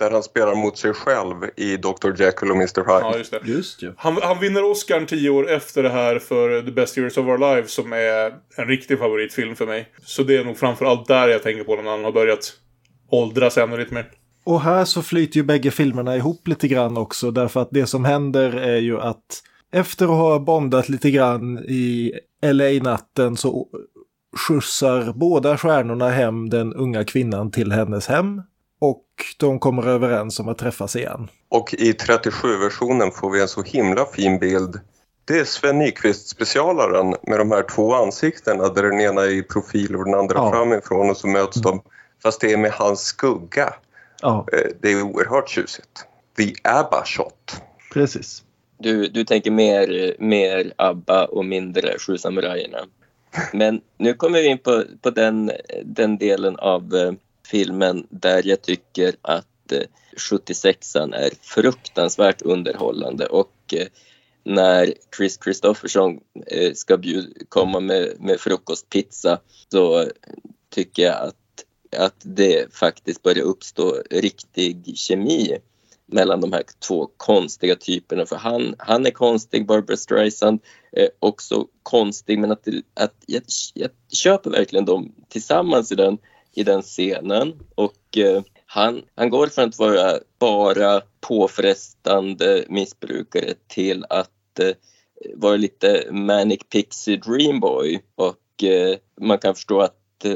där han spelar mot sig själv i doktor Jekyll och mister Hyde. Ja, just det. Just, ja. Han, han vinner Oscar tio år efter det här för The Best Years of Our Lives, som är en riktig favoritfilm för mig. Så det är nog framförallt där jag tänker på när han har börjat åldras ännu lite mer. Och här så flyter ju bägge filmerna ihop lite grann också, därför att det som händer är ju att efter att ha bondat lite grann i L A-natten så skjutsar båda stjärnorna hem den unga kvinnan till hennes hem. Och de kommer överens om att träffas igen. Och i trettiosju-versionen får vi en så himla fin bild. Det är Sven Nykvist-specialaren med de här två ansiktena. Där den ena är i profil och den andra ja. framifrån. Och så möts mm. de, fast det är med hans skugga. Ja. Det är oerhört tjusigt. The ABBA shot. Precis. Du, du tänker mer, mer ABBA och mindre Sju samurajerna. Men nu kommer vi in på, på den, den delen av... filmen där jag tycker att sjuttiosexan är fruktansvärt underhållande och när Kris Kristofferson ska bjud- komma med, med frukostpizza, så tycker jag att, att det faktiskt börjar uppstå riktig kemi mellan de här två konstiga typerna. För han, han är konstig, Barbra Streisand eh, också konstig, men att, att jag, jag köper verkligen dem tillsammans i den, i den scenen. Och eh, han, han går från att vara bara påfrestande missbrukare till att eh, vara lite manic pixie dreamboy. Och eh, man kan förstå att eh,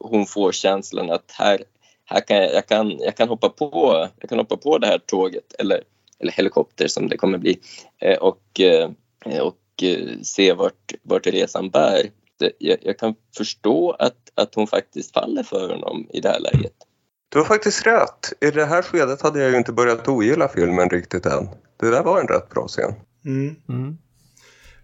hon får känslan att här Här kan jag, jag, kan, jag, kan hoppa på, jag kan hoppa på det här tåget eller, eller helikopter som det kommer bli och, och se vart, vart resan bär. Jag, jag kan förstå att, att hon faktiskt faller för honom i det här läget. Du har faktiskt rätt. I det här skedet hade jag ju inte börjat ogilla filmen riktigt än. Det där var en rätt bra scen. Mm. Mm.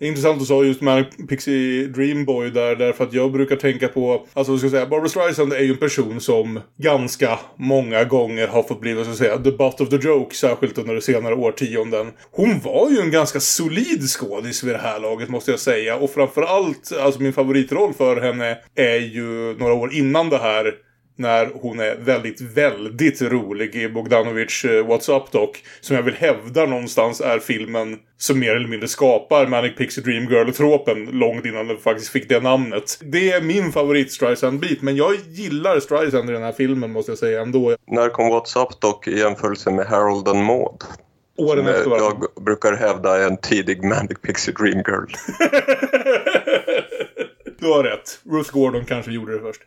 Intressant att säga just med Pixie Dreamboy där, därför att jag brukar tänka på, alltså ska jag säga, Barbra Streisand är ju en person som ganska många gånger har fått bli, vad ska jag säga, the butt of the joke, särskilt under de senare årtionden. Hon var ju en ganska solid skådis vid det här laget, måste jag säga, och framförallt, alltså min favoritroll för henne är ju några år innan det här, när hon är väldigt, väldigt rolig i Bogdanovichs What's Up Doc, som jag vill hävda någonstans är filmen som mer eller mindre skapar Manic Pixie Dream Girl-tråpen långt innan den faktiskt fick det namnet. Det är min favorit Streisand-bit, men jag gillar Streisand i den här filmen, måste jag säga ändå. När kom What's Up Doc i jämförelse med Harold and Maude? Åren efter varandra. Jag brukar hävda en tidig Manic Pixie Dream Girl. Du har rätt. Ruth Gordon kanske gjorde det först.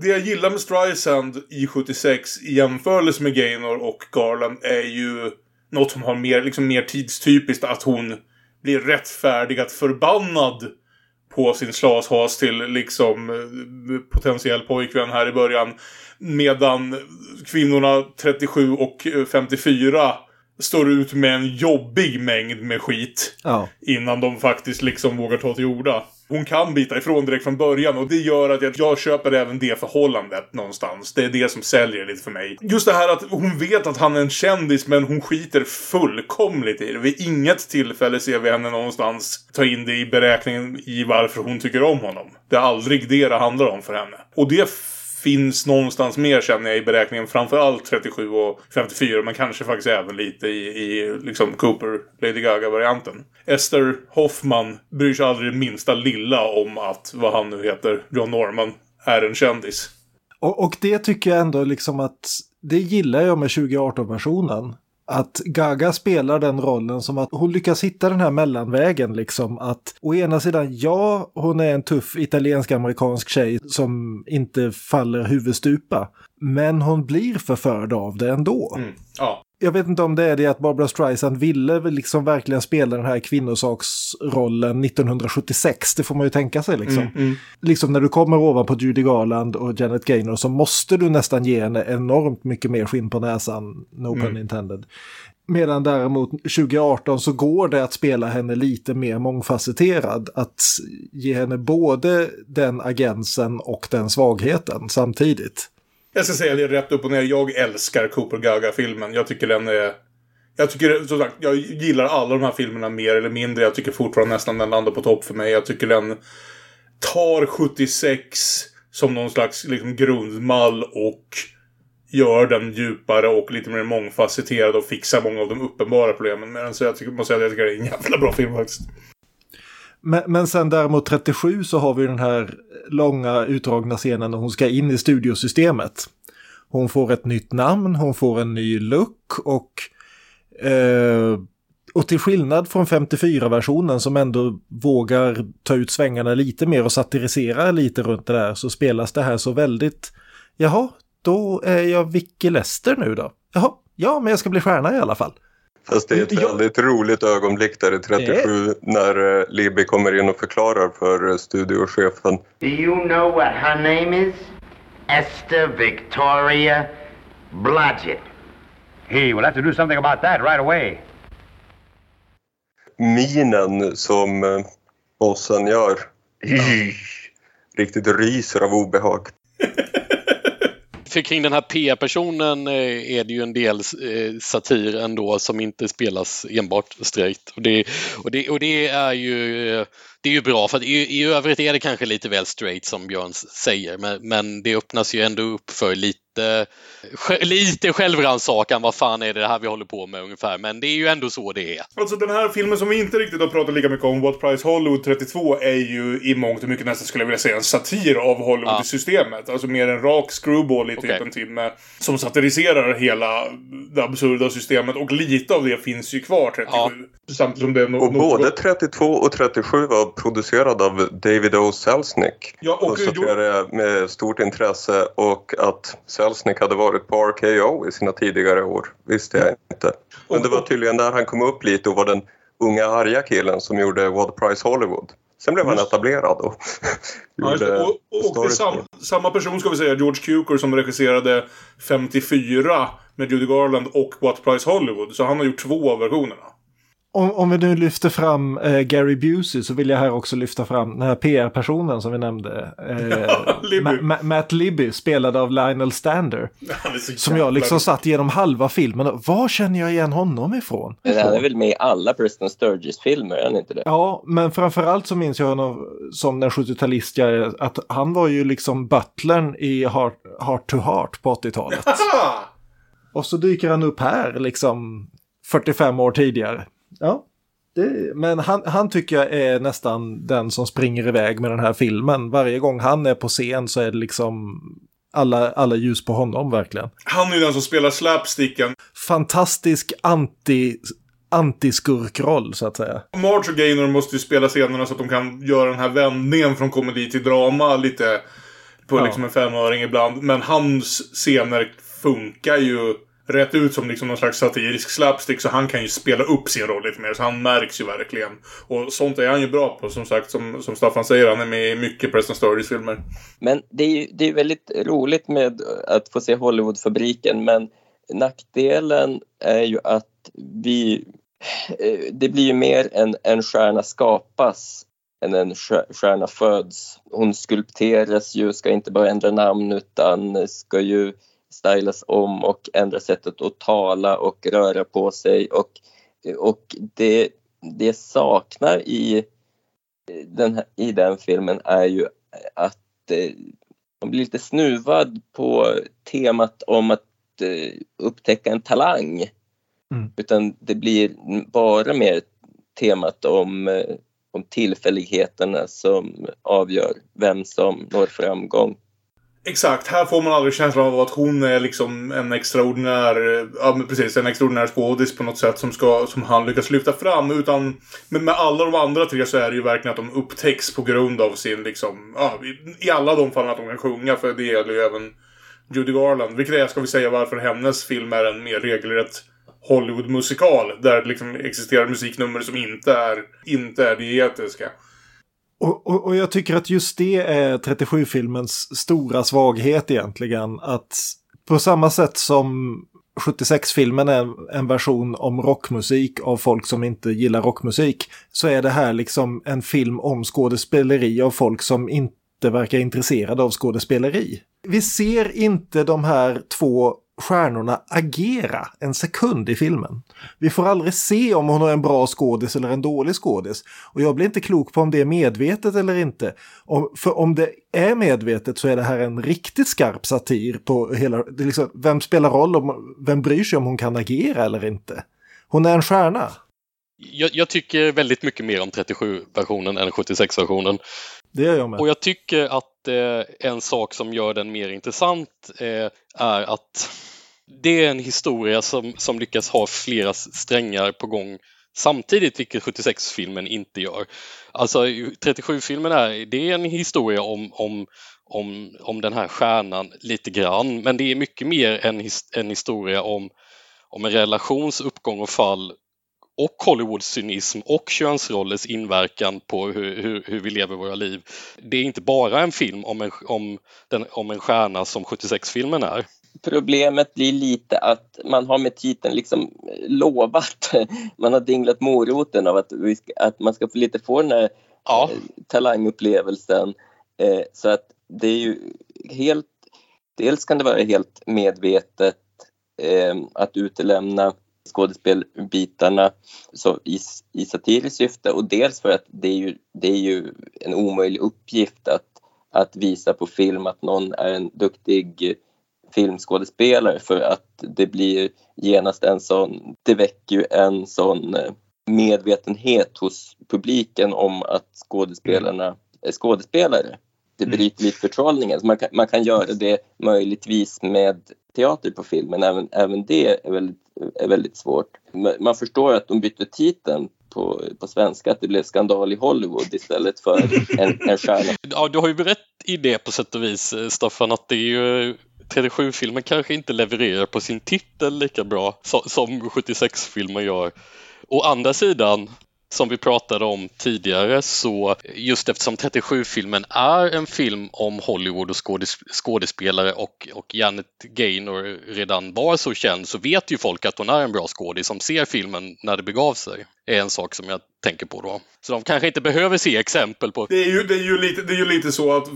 Det jag gillar med Streisand i sjuttiosex i jämförelse med Gaynor och Garland är ju något som har mer, liksom mer tidstypiskt, att hon blir rättfärdigt förbannad på sin slashas till liksom potentiell pojkvän här i början, medan kvinnorna trettiosju och femtiofyra står ut med en jobbig mängd med skit oh. innan de faktiskt liksom vågar ta till orda. Hon kan bita ifrån direkt från början, och det gör att jag, jag köper även det förhållandet någonstans. Det är det som säljer lite för mig. Just det här att hon vet att han är en kändis, men hon skiter fullkomligt i det. Vid inget tillfälle ser vi henne någonstans ta in det i beräkningen i varför hon tycker om honom. Det är aldrig det det handlar om för henne. Och det finns någonstans mer, känner jag, i beräkningen, framförallt trettiosju och femtiofyra, men kanske faktiskt även lite i, i liksom Cooper, Lady Gaga-varianten. Esther Hoffman bryr sig aldrig det minsta lilla om att, vad han nu heter, John Norman, är en kändis. Och, och det tycker jag ändå liksom att, det gillar jag med tjugoarton-versionen. Att Gaga spelar den rollen som att hon lyckas hitta den här mellanvägen liksom, att å ena sidan ja, hon är en tuff italiensk-amerikansk tjej som inte faller huvudstupa, men hon blir förförd av det ändå. Mm. Ja. Jag vet inte om det är det att Barbra Streisand ville liksom verkligen spela den här kvinnosaksrollen nittonhundrasjuttiosex, det får man ju tänka sig liksom. Mm, mm. Liksom när du kommer ovanpå Judy Garland och Janet Gaynor så måste du nästan ge henne enormt mycket mer skinn på näsan, no pun mm. intended. Medan däremot tjugoarton så går det att spela henne lite mer mångfacetterad, att ge henne både den agensen och den svagheten samtidigt. Jag ska säga det rätt upp och ner. Jag älskar Cooper Gaga-filmen. Jag tycker den är... Jag tycker, som sagt, jag gillar alla de här filmerna mer eller mindre. Jag tycker fortfarande nästan den landar på topp för mig. Jag tycker den tar sjuttiosex som någon slags liksom grundmall och gör den djupare och lite mer mångfacetterad och fixar många av de uppenbara problemen med den. Så jag tycker, måste säga att jag tycker det är en jävla bra film faktiskt. Men, men sen däremot trettiosju så har vi den här långa utdragna scenen när hon ska in i studiosystemet. Hon får ett nytt namn, hon får en ny look och, eh, och till skillnad från femtiofyra-versionen som ändå vågar ta ut svängarna lite mer och satirisera lite runt det där, så spelas det här så väldigt, jaha, då är jag Vicky Lester nu då. Jaha, ja men jag ska bli stjärna i alla fall. Fast det är ett väldigt roligt ögonblick där i trettiosju när Libby kommer in och förklarar för studiochefen. Do you know what her name is? Esther Victoria Blodgett. He will have to do something about that right away. Minen som bossen gör. Riktigt ryser av obehag. För kring den här P R-personen är det ju en del satir ändå som inte spelas enbart straight. Och det, och det, och det är ju... Det är ju bra, för att i, i övrigt är det kanske lite väl straight som Björn säger, men, men det öppnas ju ändå upp för lite, lite självrannsakan. Vad fan är det här vi håller på med ungefär? Men det är ju ändå så det är. Alltså den här filmen som vi inte riktigt har pratat lika mycket om, What Price Hollywood trettiotvå, är ju i mångt och mycket nästan, skulle jag vilja säga, en satir av Hollywood-systemet. Ja. Alltså mer en rak screwball i typ okay. en timme som satiriserar hela det absurda systemet, och lite av det finns ju kvar trettiosju. Ja. Samtidigt som det är no- och både något... trettiotvå och trettiosju var producerad av David O. Selznick. Ja, och jag med stort intresse, och att Selznick hade varit på R K O i sina tidigare år visste jag inte. Men det var tydligen där han kom upp lite och var den unga arga killen som gjorde What Price Hollywood. Sen blev han etablerad då. Ja, och och, och sam, samma person, ska vi säga, George Cukor, som regisserade femtiofyra med Judy Garland och What Price Hollywood. Så han har gjort två av versionerna. Om, om vi nu lyfter fram eh, Gary Busey, så vill jag här också lyfta fram den här P R-personen som vi nämnde. Eh, Libby. Ma- Ma- Matt Libby, spelad av Lionel Stander. Som jag liksom satt genom halva filmen. Och, var känner jag igen honom ifrån? Det där är väl med i alla Preston Sturges-filmer, är det inte det? Ja, men framförallt så minns jag honom som den sjuttiotalist jag är. Att han var ju liksom butlern i Heart, Heart to Heart på åttiotalet. Och så dyker han upp här liksom fyrtiofem år tidigare. Ja, det, men han, han tycker jag är nästan den som springer iväg med den här filmen. Varje gång han är på scen så är det liksom alla, alla ljus på honom, verkligen. Han är ju den som spelar slapsticken. Fantastisk anti, antiskurkroll, så att säga. March och Gaynor måste ju spela scenerna så att de kan göra den här vändningen från komedi till drama lite på ja. liksom en femöring ibland. Men hans scener funkar ju rätt ut som liksom någon slags satirisk slapstick, så han kan ju spela upp sin roll lite mer, så han märks ju verkligen. Och sånt är han ju bra på, som sagt, som, som Staffan säger, han är med i mycket Preston Sturges filmer. Men det är ju det är väldigt roligt med att få se Hollywoodfabriken, men nackdelen är ju att vi, det blir ju mer en, en stjärna skapas än en stjärna föds. Hon skulpteras ju, ska inte bara ändra namn utan ska ju stylas om och ändra sättet att tala och röra på sig, och, och det, det saknar i den, här, i den filmen är ju att eh, man blir lite snuvad på temat om att eh, upptäcka en talang, mm. utan det blir bara mer temat om eh, om tillfälligheterna som avgör vem som når framgång. Exakt, här får man aldrig känslan av att hon är liksom en extraordinär, ja, precis, en extraordinär skådis på något sätt som, ska, som han lyckas lyfta fram, utan men med alla de andra tre så är det ju verkligen att de upptäcks på grund av sin liksom, ja, i alla de fallen att de kan sjunga, för det gäller ju även Judy Garland, vilket är, ska vi säga, varför hennes film är en mer regelrätt Hollywood-musikal, där det liksom existerar musiknummer som inte är, inte är dietiska. Och, och, och jag tycker att just det är trettiosju-filmens stora svaghet egentligen, att på samma sätt som sjuttiosex-filmen är en version om rockmusik av folk som inte gillar rockmusik, så är det här liksom en film om skådespeleri av folk som inte verkar intresserade av skådespeleri. Vi ser inte de här två stjärnorna agera en sekund i filmen. Vi får aldrig se om hon är en bra skådis eller en dålig skådis. Och jag blir inte klok på om det är medvetet eller inte. Om, för om det är medvetet så är det här en riktigt skarp satir på hela... Liksom, vem spelar roll? Om, vem bryr sig om hon kan agera eller inte? Hon är en stjärna. Jag, jag tycker väldigt mycket mer om trettiosju-versionen än sjuttiosex-versionen. Det gör jag med. Och jag tycker att eh, en sak som gör den mer intressant eh, är att det är en historia som, som lyckas ha flera strängar på gång samtidigt, vilket sjuttiosex-filmen inte gör. Alltså trettiosju-filmen är, det är en historia om, om, om, om den här stjärnan lite grann, men det är mycket mer en, his, en historia om, om en relations uppgång och fall, och Hollywood-cynism och könsrollers inverkan på hur, hur, hur vi lever våra liv. Det är inte bara en film om en, om den, om en stjärna som sjuttiosex-filmen är. Problemet blir lite att man har med titeln liksom lovat, man har dinglat moroten av att, vi ska, att man ska få lite få den här ja. talangupplevelsen. Så att det är ju helt Dels kan det vara helt medvetet eh, att utelämna skådespelbitarna så i, i satiriskt syfte, och dels för att det är ju, det är ju en omöjlig uppgift att, att visa på film att någon är en duktig filmskådespelare, för att det blir genast en sån, det väcker ju en sån medvetenhet hos publiken om att skådespelarna är skådespelare. Det bryter lite förtrollningen. Man kan, man kan göra det möjligtvis med teater på filmen. Även, även det är väldigt, är väldigt svårt. Man förstår att de bytte titeln på, på svenska. Att det blev Skandal i Hollywood istället för en, en stjärna. Ja, du har ju berättat i det på sätt och vis, Staffan, att det är ju... trettiosju-filmen kanske inte levererar på sin titel lika bra som sjuttiosex-filmen gör. Å andra sidan, som vi pratade om tidigare, så just eftersom trettiosju-filmen är en film om Hollywood och skådis- skådespelare och, och Janet Gaynor redan var så känd, så vet ju folk att hon är en bra skådis som ser filmen när det begav sig. Är en sak som jag tänker på då. Så de kanske inte behöver se exempel på... Det är ju, det är ju, lite, det är ju lite så att...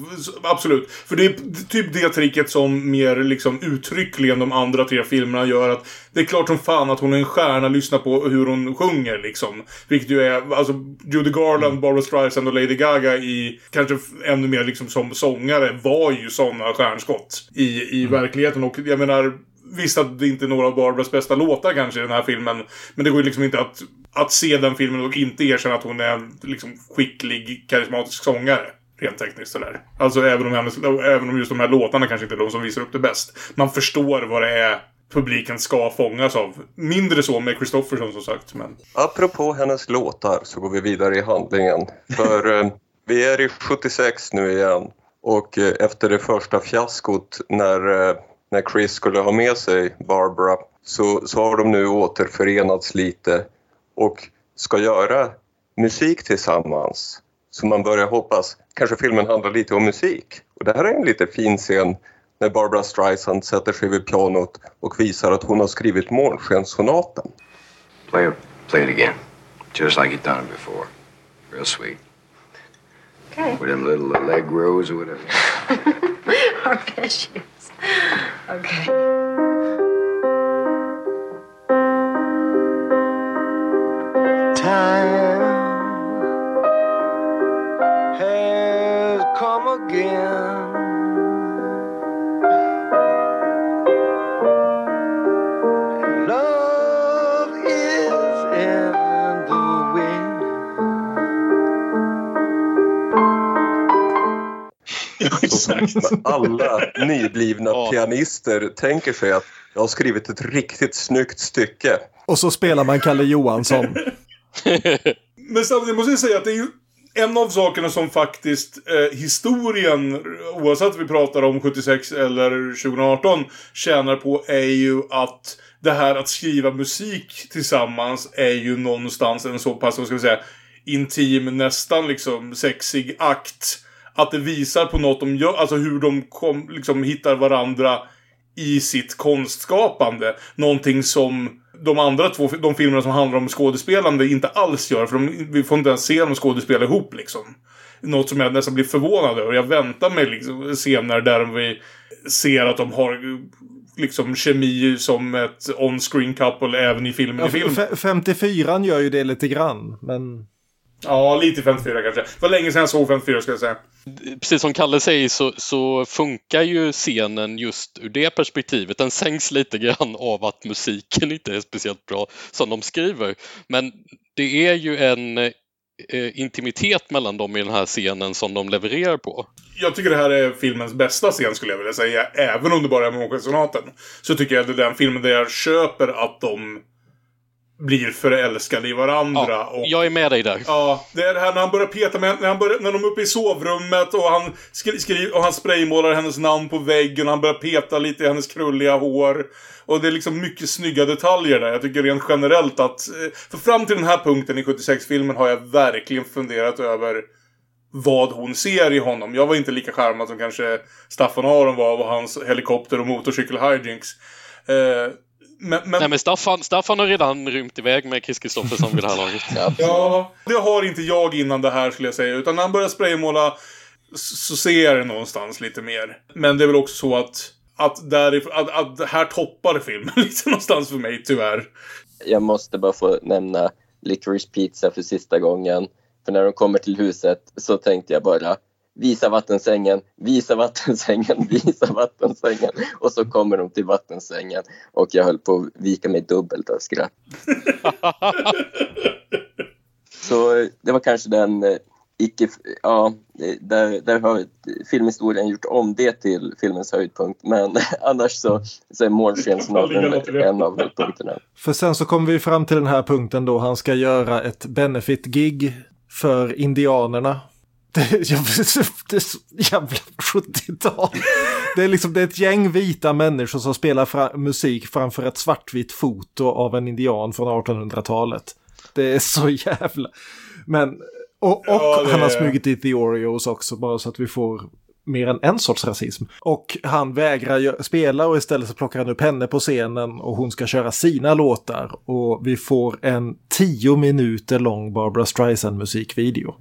Absolut. För det är typ det tricket som mer liksom uttryckligen de andra tre filmerna gör, att det är klart som fan att hon är en stjärna, lyssna på hur hon sjunger liksom. Vilket ju är... Alltså Judy Garland, mm. Barbra Streisand och Lady Gaga i... Kanske ännu mer liksom som sångare var ju sådana stjärnskott i, i mm. verkligheten. Och jag menar... Visst att det inte är några av Barbras bästa låtar kanske i den här filmen, men det går ju liksom inte att, att se den filmen och inte erkänna att hon är en liksom skicklig, karismatisk sångare rent tekniskt sådär. Alltså även om, hennes, även om just de här låtarna kanske inte är de som visar upp det bäst. Man förstår vad det är publiken ska fångas av. Mindre så med Kristofferson som sagt. Men... Apropå hennes låtar så går vi vidare i handlingen. För eh, vi är i sjuttiosex nu igen, och eh, efter det första fiaskot när... Eh, När Kris skulle ha med sig Barbra, så, så har de nu återförenats lite och ska göra musik tillsammans. Så man börjar hoppas, kanske filmen handlar lite om musik. Och det här är en lite fin scen när Barbra Streisand sätter sig vid pianot och visar att hon har skrivit Månskenssonaten. Play it, play it again, just like you've done it before. Real sweet. Okay. With them little allegros or whatever. Arpeggios. Okay. Time has come again. Alla nyblivna ja. pianister tänker sig att jag har skrivit ett riktigt snyggt stycke. Och så spelar man Kalle Johansson. Men samtidigt måste jag säga att det är ju en av sakerna som faktiskt eh, historien, oavsett vi pratar om sjuttiosex eller tjugo arton, tjänar på är ju att det här att skriva musik tillsammans är ju någonstans en så pass, vad ska vi säga, intim, nästan liksom sexig akt. Att det visar på något de gör, alltså hur de kom, liksom, hittar varandra i sitt konstskapande. Någonting som de andra två, de filmerna som handlar om skådespelande inte alls gör. För de, vi får inte ens se dem skådespela ihop liksom. Något som jag nästan blir förvånad över. Jag väntar mig liksom, scener där vi ser att de har liksom kemi som ett on-screen couple även i filmen. Ja, för, i film. femtiofyran gör ju det lite grann, men... Ja, lite femtiofyra kanske. Det var länge sedan jag såg femtiofyra, ska jag säga. Precis som Kalle säger så, så funkar ju scenen just ur det perspektivet. Den sänks lite grann av att musiken inte är speciellt bra som de skriver. Men det är ju en eh, intimitet mellan dem i den här scenen som de levererar på. Jag tycker det här är filmens bästa scen, skulle jag vilja säga. Även om det bara är Månskenssonaten, så tycker jag att det är den filmen där jag köper att de... blir förälskade i varandra. Ja, och, jag är med dig där. Ja, det är det här när han börjar peta med, när, han börjar, när de är uppe i sovrummet och han, skri, skri, och han spraymålar hennes namn på väggen och han börjar peta lite i hennes krulliga hår. Och det är liksom mycket snygga detaljer där. Jag tycker rent generellt att... För fram till den här punkten i sjuttiosex-filmen har jag verkligen funderat över vad hon ser i honom. Jag var inte lika charmad som kanske Staffan Aron var av hans helikopter- och motorcykel-hijinks. Eh... Men, men... Nej, men Staffan, Staffan har redan rymt iväg med Kris Kristofferson vid det här laget. Ja, det har inte jag innan det här, skulle jag säga. Utan när han börjar spraymåla så ser jag det någonstans lite mer. Men det är väl också så att att, därifrån, att, att här toppar filmen liksom någonstans för mig, tyvärr. Jag måste bara få nämna Licorice Pizza för sista gången. För när de kommer till huset så tänkte jag bara, visa vattensängen, visa vattensängen, visa vattensängen. Och så kommer de till vattensängen och jag höll på att vika mig dubbelt av skratt. Så det var kanske den icke, ja, där, där har filmhistorien gjort om det till filmens höjdpunkt. Men annars så, så är Månskensnaden en av höjdpunkterna. För sen så kommer vi fram till den här punkten då han ska göra ett benefit-gig för indianerna. Det är så jävla sjuttiotal. Det är liksom, det är ett gäng vita människor som spelar fra- musik framför ett svartvitt foto av en indian från artonhundratalet. Det är så jävla... Men, och och ja, det... han har smugit dit The Oreos också, bara så att vi får mer än en sorts rasism. Och han vägrar spela och istället så plockar han upp henne på scenen och hon ska köra sina låtar. Och vi får en tio minuter lång Barbra Streisand musikvideo.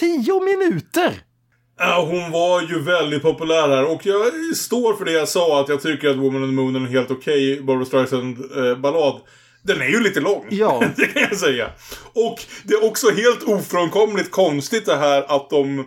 Tio minuter! Ja, hon var ju väldigt populär här. Och jag står för det jag sa, att jag tycker att Woman on the Moon är en helt okej okay Barbra Streisand-ballad. Eh, Den är ju lite lång, ja. Det kan jag säga. Och det är också helt ofrånkomligt konstigt det här att de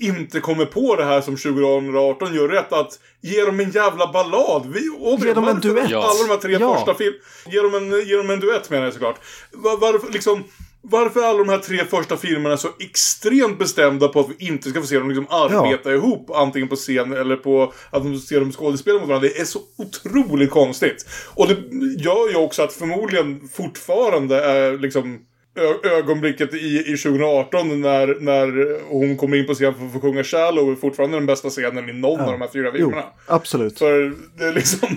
inte kommer på det här som tjugohundraarton gör rätt, att ge dem en jävla ballad. Vi, ge dem en duett. Alla de här tre ja. första film, ge dem en, ge dem en duett menar jag såklart. Var, varför, liksom, varför är alla de här tre första filmerna så extremt bestämda på att vi inte ska få se dem liksom arbeta ja. ihop, antingen på scen eller på att de ser dem skådespela mot varandra? Det är så otroligt konstigt. Och det gör ju också att förmodligen fortfarande är liksom Ö- ögonblicket i, i tjugohundraarton när, när hon kommer in på scenen för, för att sjunga Shallow är fortfarande den bästa scenen i någon ja. av de här fyra filmerna. Absolut. För det är liksom,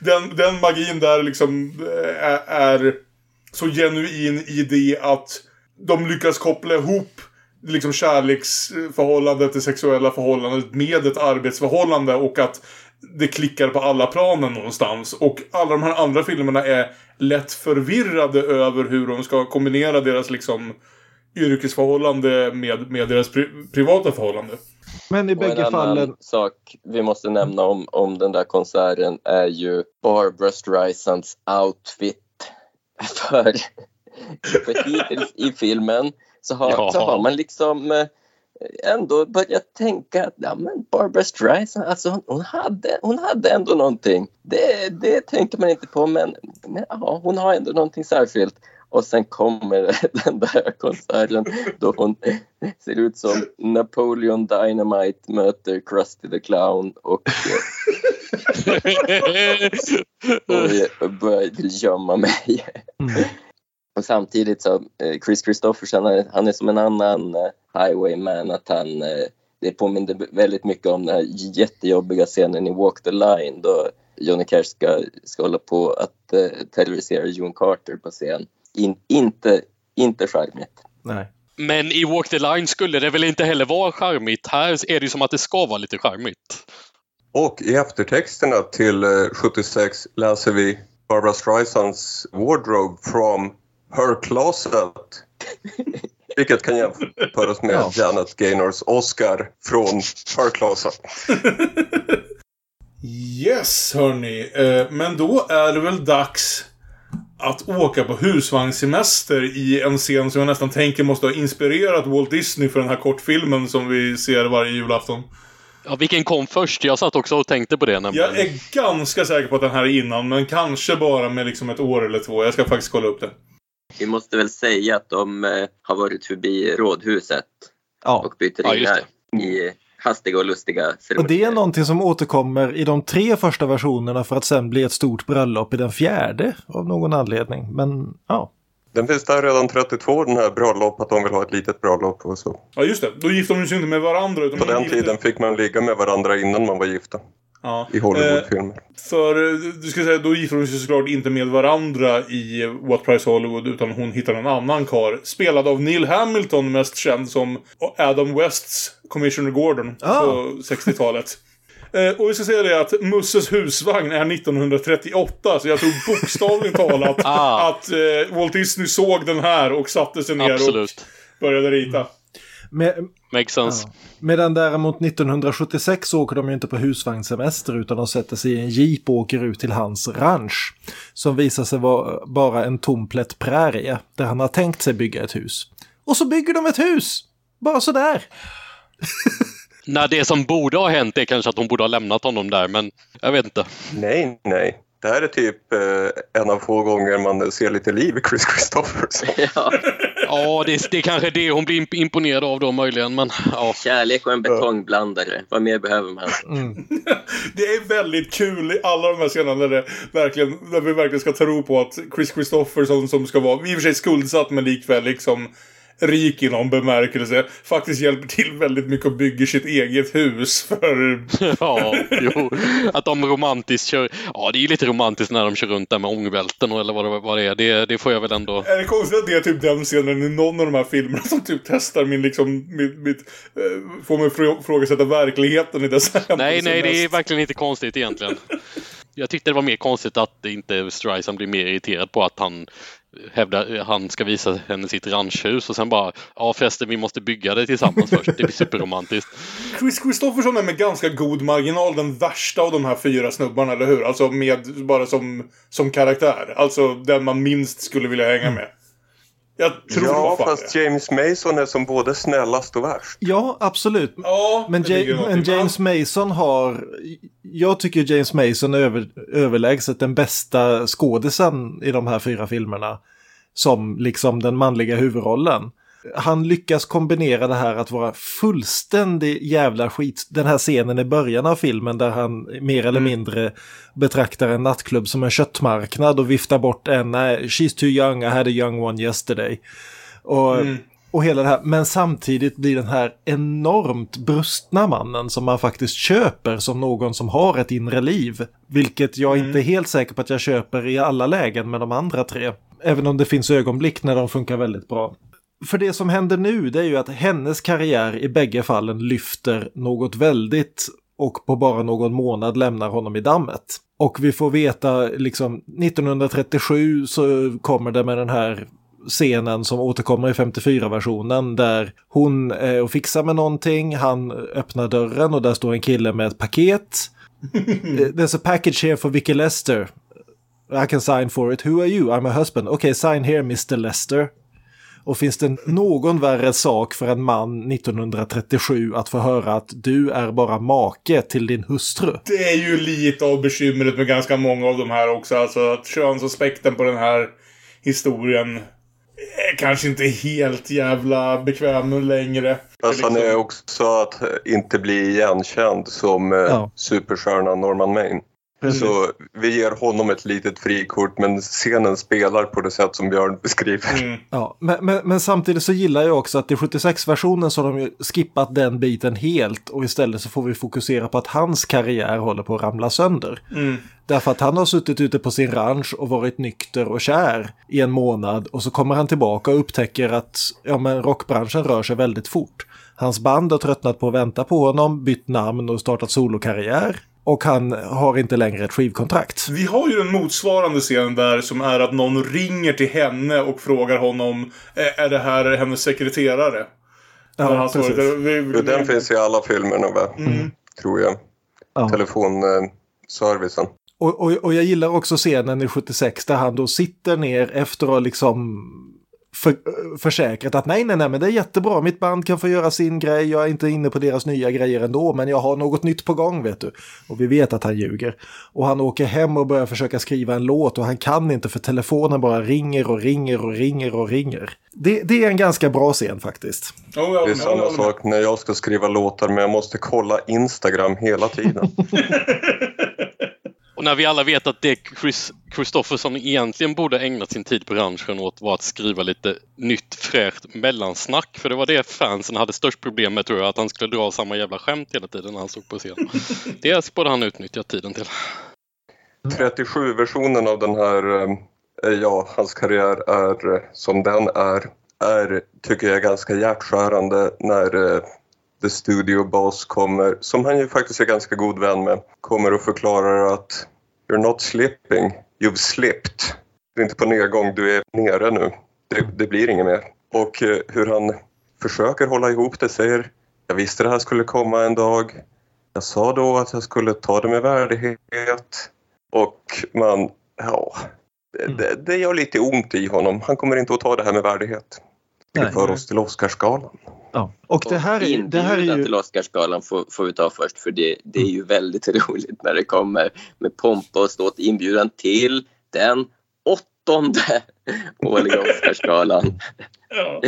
den, den magin där liksom är, är så genuin i det att de lyckas koppla ihop liksom kärleksförhållandet, det sexuella förhållandet med ett arbetsförhållande och att det klickar på alla planen någonstans. Och alla de här andra filmerna är lätt förvirrade över hur de ska kombinera deras liksom yrkesförhållande med, med deras pri- privata förhållande. Men i bägge fallen... sak vi måste nämna om, om den där konserten är ju Barbra Streisands outfit. För, för hittills i filmen så har, ja. så har man liksom... ändå börjat tänka att ja, men Barbra Streisand, alltså hon, hon, hade, hon hade ändå någonting. Det, det tänkte man inte på, men, men ja, hon har ändå någonting särskilt. Och sen kommer den där konserten då hon ser ut som Napoleon Dynamite möter Krusty the Clown och, och börjar gömma mig. Mm. Och samtidigt så Kris Kristofferson, han är som en annan highwayman, att han, det påminner väldigt mycket om den här jättejobbiga scenen i Walk the Line då Johnny Cash ska, ska hålla på att uh, terrorisera June Carter på scen. In, inte inte charmigt. Nej. Men i Walk the Line skulle det väl inte heller vara charmigt. Här är det ju som att det ska vara lite charmigt. Och i eftertexterna till sjuttiosex läser vi Barbra Streisands wardrobe from her closet. Vilket kan jämföras med ja. Janet Gaynors Oscar från her closet. Yes, hörni. Men då är det väl dags att åka på husvagnssemester i en scen som jag nästan tänker måste ha inspirerat Walt Disney för den här kortfilmen som vi ser varje julafton. Ja, vilken kom först? Jag satt också och tänkte på det nämligen. Jag är ganska säker på att den här är innan, men kanske bara med liksom ett år eller två. Jag ska faktiskt kolla upp det. Vi måste väl säga att de eh, har varit förbi rådhuset ja. och byter ja, in här i hastiga och lustiga ceremonier. Och det är någonting som återkommer i de tre första versionerna för att sen bli ett stort bröllop i den fjärde av någon anledning. Men ja... Den finns där redan trettiotvå, den här bröllop, att de vill ha ett litet bröllop och så. Ja just det, då gifte de sig inte med varandra. Utan på den gifte... tiden fick man ligga med varandra innan man var gifta. Ja. I Hollywoodfilmer. Eh, för du ska säga, då gifte de sig såklart inte med varandra i What Price Hollywood, utan hon hittade en annan kar. Spelad av Neil Hamilton, mest känd som Adam Wests Commissioner Gordon ah. på sextiotalet. Eh, och vi ska säga det att Musses husvagn är nittonhundratrettioåtta, så jag tror bokstavligt talat ah. att eh, Walt Disney såg den här och satte sig ner Absolut. och började rita. Med, Makes sense. Ja. Medan däremot nittonhundrasjuttiosex så åker de ju inte på husvagnssemester utan de sätter sig i en jeep och åker ut till hans ranch som visar sig vara bara en tom plätt prärie där han har tänkt sig bygga ett hus. Och så bygger de ett hus! Bara sådär! Nej, det som borde ha hänt är kanske att de borde ha lämnat honom där, men jag vet inte. Nej, nej. Det här är typ eh, en av få gånger man ser lite liv i Kris Kristofferson. Ja, ja det, är, det är kanske det hon blir imponerad av då möjligen. Men, ja. Kärlek och en betongblandare. Vad mer behöver man? Mm. Det är väldigt kul i alla de här scenerna där, det verkligen, där vi verkligen ska tro på att Kris Kristofferson som ska vara i och för sig skuldsatt men likväl liksom rik i någon bemärkelse faktiskt hjälper till väldigt mycket och bygger sitt eget hus för... ja, jo. Att de romantiskt kör... Ja, det är ju lite romantiskt när de kör runt där med ångvälten eller vad det, vad det är. Det, det får jag väl ändå... Är det konstigt att det är typ den scenen i någon av de här filmerna som typ testar min liksom... Mitt, mitt, äh, får mig frå- frågasätta verkligheten i dessa... Nej, nej, mest. Det är verkligen inte konstigt egentligen. Jag tyckte det var mer konstigt att inte Streisand blir mer irriterad på att han... hävdar han ska visa henne sitt ranchhus och sen bara, ja förresten vi måste bygga det tillsammans först, det blir superromantiskt. Kris Kristofferson är med ganska god marginal den värsta av de här fyra snubbarna, eller hur? Alltså med, bara som, som karaktär, alltså den man minst skulle vilja hänga med. Jag tror ja, fast det. James Mason är som både snällast och värst. Ja, absolut. Ja, men ja, men James Mason har... Jag tycker James Mason är över, överlägset den bästa skådisen i de här fyra filmerna. Som liksom den manliga huvudrollen. Han lyckas kombinera det här att vara fullständig jävla skit. Den här scenen i början av filmen där han mer eller mindre betraktar en nattklubb som en köttmarknad och viftar bort en, nej, she's too young, I had a young one yesterday. Och, mm. och hela det här. Men samtidigt blir den här enormt brustna mannen som man faktiskt köper som någon som har ett inre liv. Vilket jag mm. inte är helt säker på att jag köper i alla lägen med de andra tre. Även om det finns ögonblick när de funkar väldigt bra. För det som händer nu, det är ju att hennes karriär i bägge fallen lyfter något väldigt och på bara någon månad lämnar honom i dammet. Och vi får veta liksom nittonhundratrettiosju så kommer det med den här scenen som återkommer i femtiofyra-versionen där hon är och fixar med någonting, han öppnar dörren och där står en kille med ett paket. There's a package here for Vicky Lester. I can sign for it. Who are you? I'm a husband. Okay, sign here mister Lester. Och finns det någon värre sak för en man nittonhundratrettiosju att få höra att du är bara make till din hustru? Det är ju lite av bekymret med ganska många av de här också. Alltså att könsaspekten på den här historien är kanske inte helt jävla bekväm längre. Alltså han är också att inte bli igenkänd som ja. superstjärnan Norman Maine. Precis. Så vi ger honom ett litet frikort men scenen spelar på det sätt som Björn beskriver. Mm. Ja, men, men, men samtidigt så gillar jag också att i sjuttiosex-versionen så har de ju skippat den biten helt och istället så får vi fokusera på att hans karriär håller på att ramla sönder. Mm. Därför att han har suttit ute på sin ranch och varit nykter och kär i en månad och så kommer han tillbaka och upptäcker att ja, men rockbranschen rör sig väldigt fort. Hans band har tröttnat på att vänta på honom, bytt namn och startat solokarriär. Och han har inte längre ett skivkontrakt. Vi har ju en motsvarande scen där som är att någon ringer till henne och frågar honom, är det här hennes sekreterare? Ja, precis. Svaret, det, vi, vi... Den finns i alla filmerna, mm. tror jag. Ja. Telefonservicen. Och, och, och jag gillar också scenen i sjuttiosex där han då sitter ner efter att liksom... För, försäkrat att nej, nej, nej, men det är jättebra, mitt band kan få göra sin grej, jag är inte inne på deras nya grejer ändå, men jag har något nytt på gång, vet du. Och vi vet att han ljuger. Och han åker hem och börjar försöka skriva en låt och han kan inte för telefonen bara ringer och ringer och ringer och ringer. Det, det är en ganska bra scen faktiskt. Oh, ja, det är samma ja, sak när jag ska skriva låtar, men jag måste kolla Instagram hela tiden. Och när vi alla vet att det Kris Kristofferson egentligen borde ägnat sin tid på ranchen åt var att skriva lite nytt fräscht mellansnack. För det var det fansen hade störst problem med, tror jag. Att han skulle dra samma jävla skämt hela tiden när han stod på scen. Det borde han utnyttjat tiden till. trettiosju-versionen av den här, ja, hans karriär är som den är, är tycker jag ganska hjärtskärande när... The Studio Boss kommer, som han ju faktiskt är ganska god vän med, kommer och förklarar att you're not slipping, you've slipped. Du är inte på nedgång, du är nere nu. Det, det blir inget mer. Och hur han försöker hålla ihop det, säger jag visste det här skulle komma en dag. Jag sa då att jag skulle ta det med värdighet. Och man, ja, mm. det, det gör lite ont i honom. Han kommer inte att ta det här med värdighet. Det för oss till Oscarsgalan. Ja. Och det här, och det här är ju... till Oscarsgalan får, får vi ta först. För det, det är ju väldigt roligt när det kommer med pompa och ståt inbjudan till den åttonde årliga Oscarsgalan. Ja.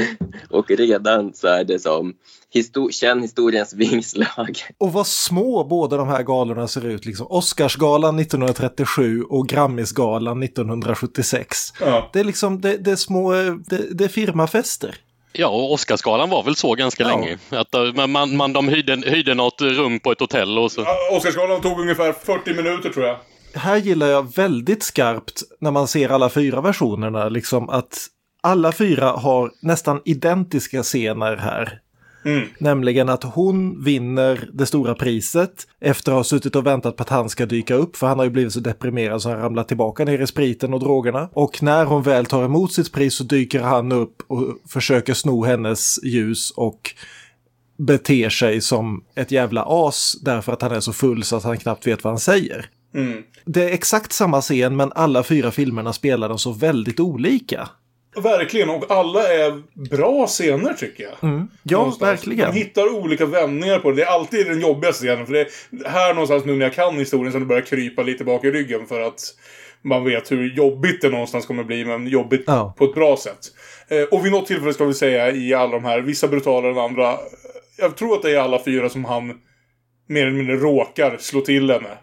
Och redan så är det som histor- känn historiens vingslag. Och vad små båda de här galorna ser ut liksom. Oscarsgalan nittonhundratrettiosju och Grammisgalan nittonhundrasjuttiosex. Ja. Det är liksom det, det är små det, det är firmafester. Ja, och Oscarsgalan var väl så ganska ja. länge. Att man, man de hyrde, hyrde något rum på ett hotell och så. Ja, Oscarsgalan tog ungefär fyrtio minuter tror jag. Här gillar jag väldigt skarpt när man ser alla fyra versionerna liksom att alla fyra har nästan identiska scener här. Mm. Nämligen att hon vinner det stora priset efter att ha suttit och väntat på att han ska dyka upp. För han har ju blivit så deprimerad så han ramlar tillbaka ner i spriten och drogerna. Och när hon väl tar emot sitt pris så dyker han upp och försöker sno hennes ljus och beter sig som ett jävla as därför att han är så full så att han knappt vet vad han säger. Mm. Det är exakt samma scen men alla fyra filmerna spelar de så väldigt olika. Verkligen, och alla är bra scener tycker jag. Mm. Ja, någonstans. Verkligen. Man hittar olika vändningar på det. Det är alltid den jobbigaste scenen. För det är här någonstans nu när jag kan historien så det börjar krypa lite bak i ryggen. För att man vet hur jobbigt det någonstans kommer bli. Men jobbigt oh. på ett bra sätt. Eh, och vid något tillfälle ska vi säga i alla de här. Vissa brutalare än andra. Jag tror att det är alla fyra som han mer eller mindre råkar slå till henne.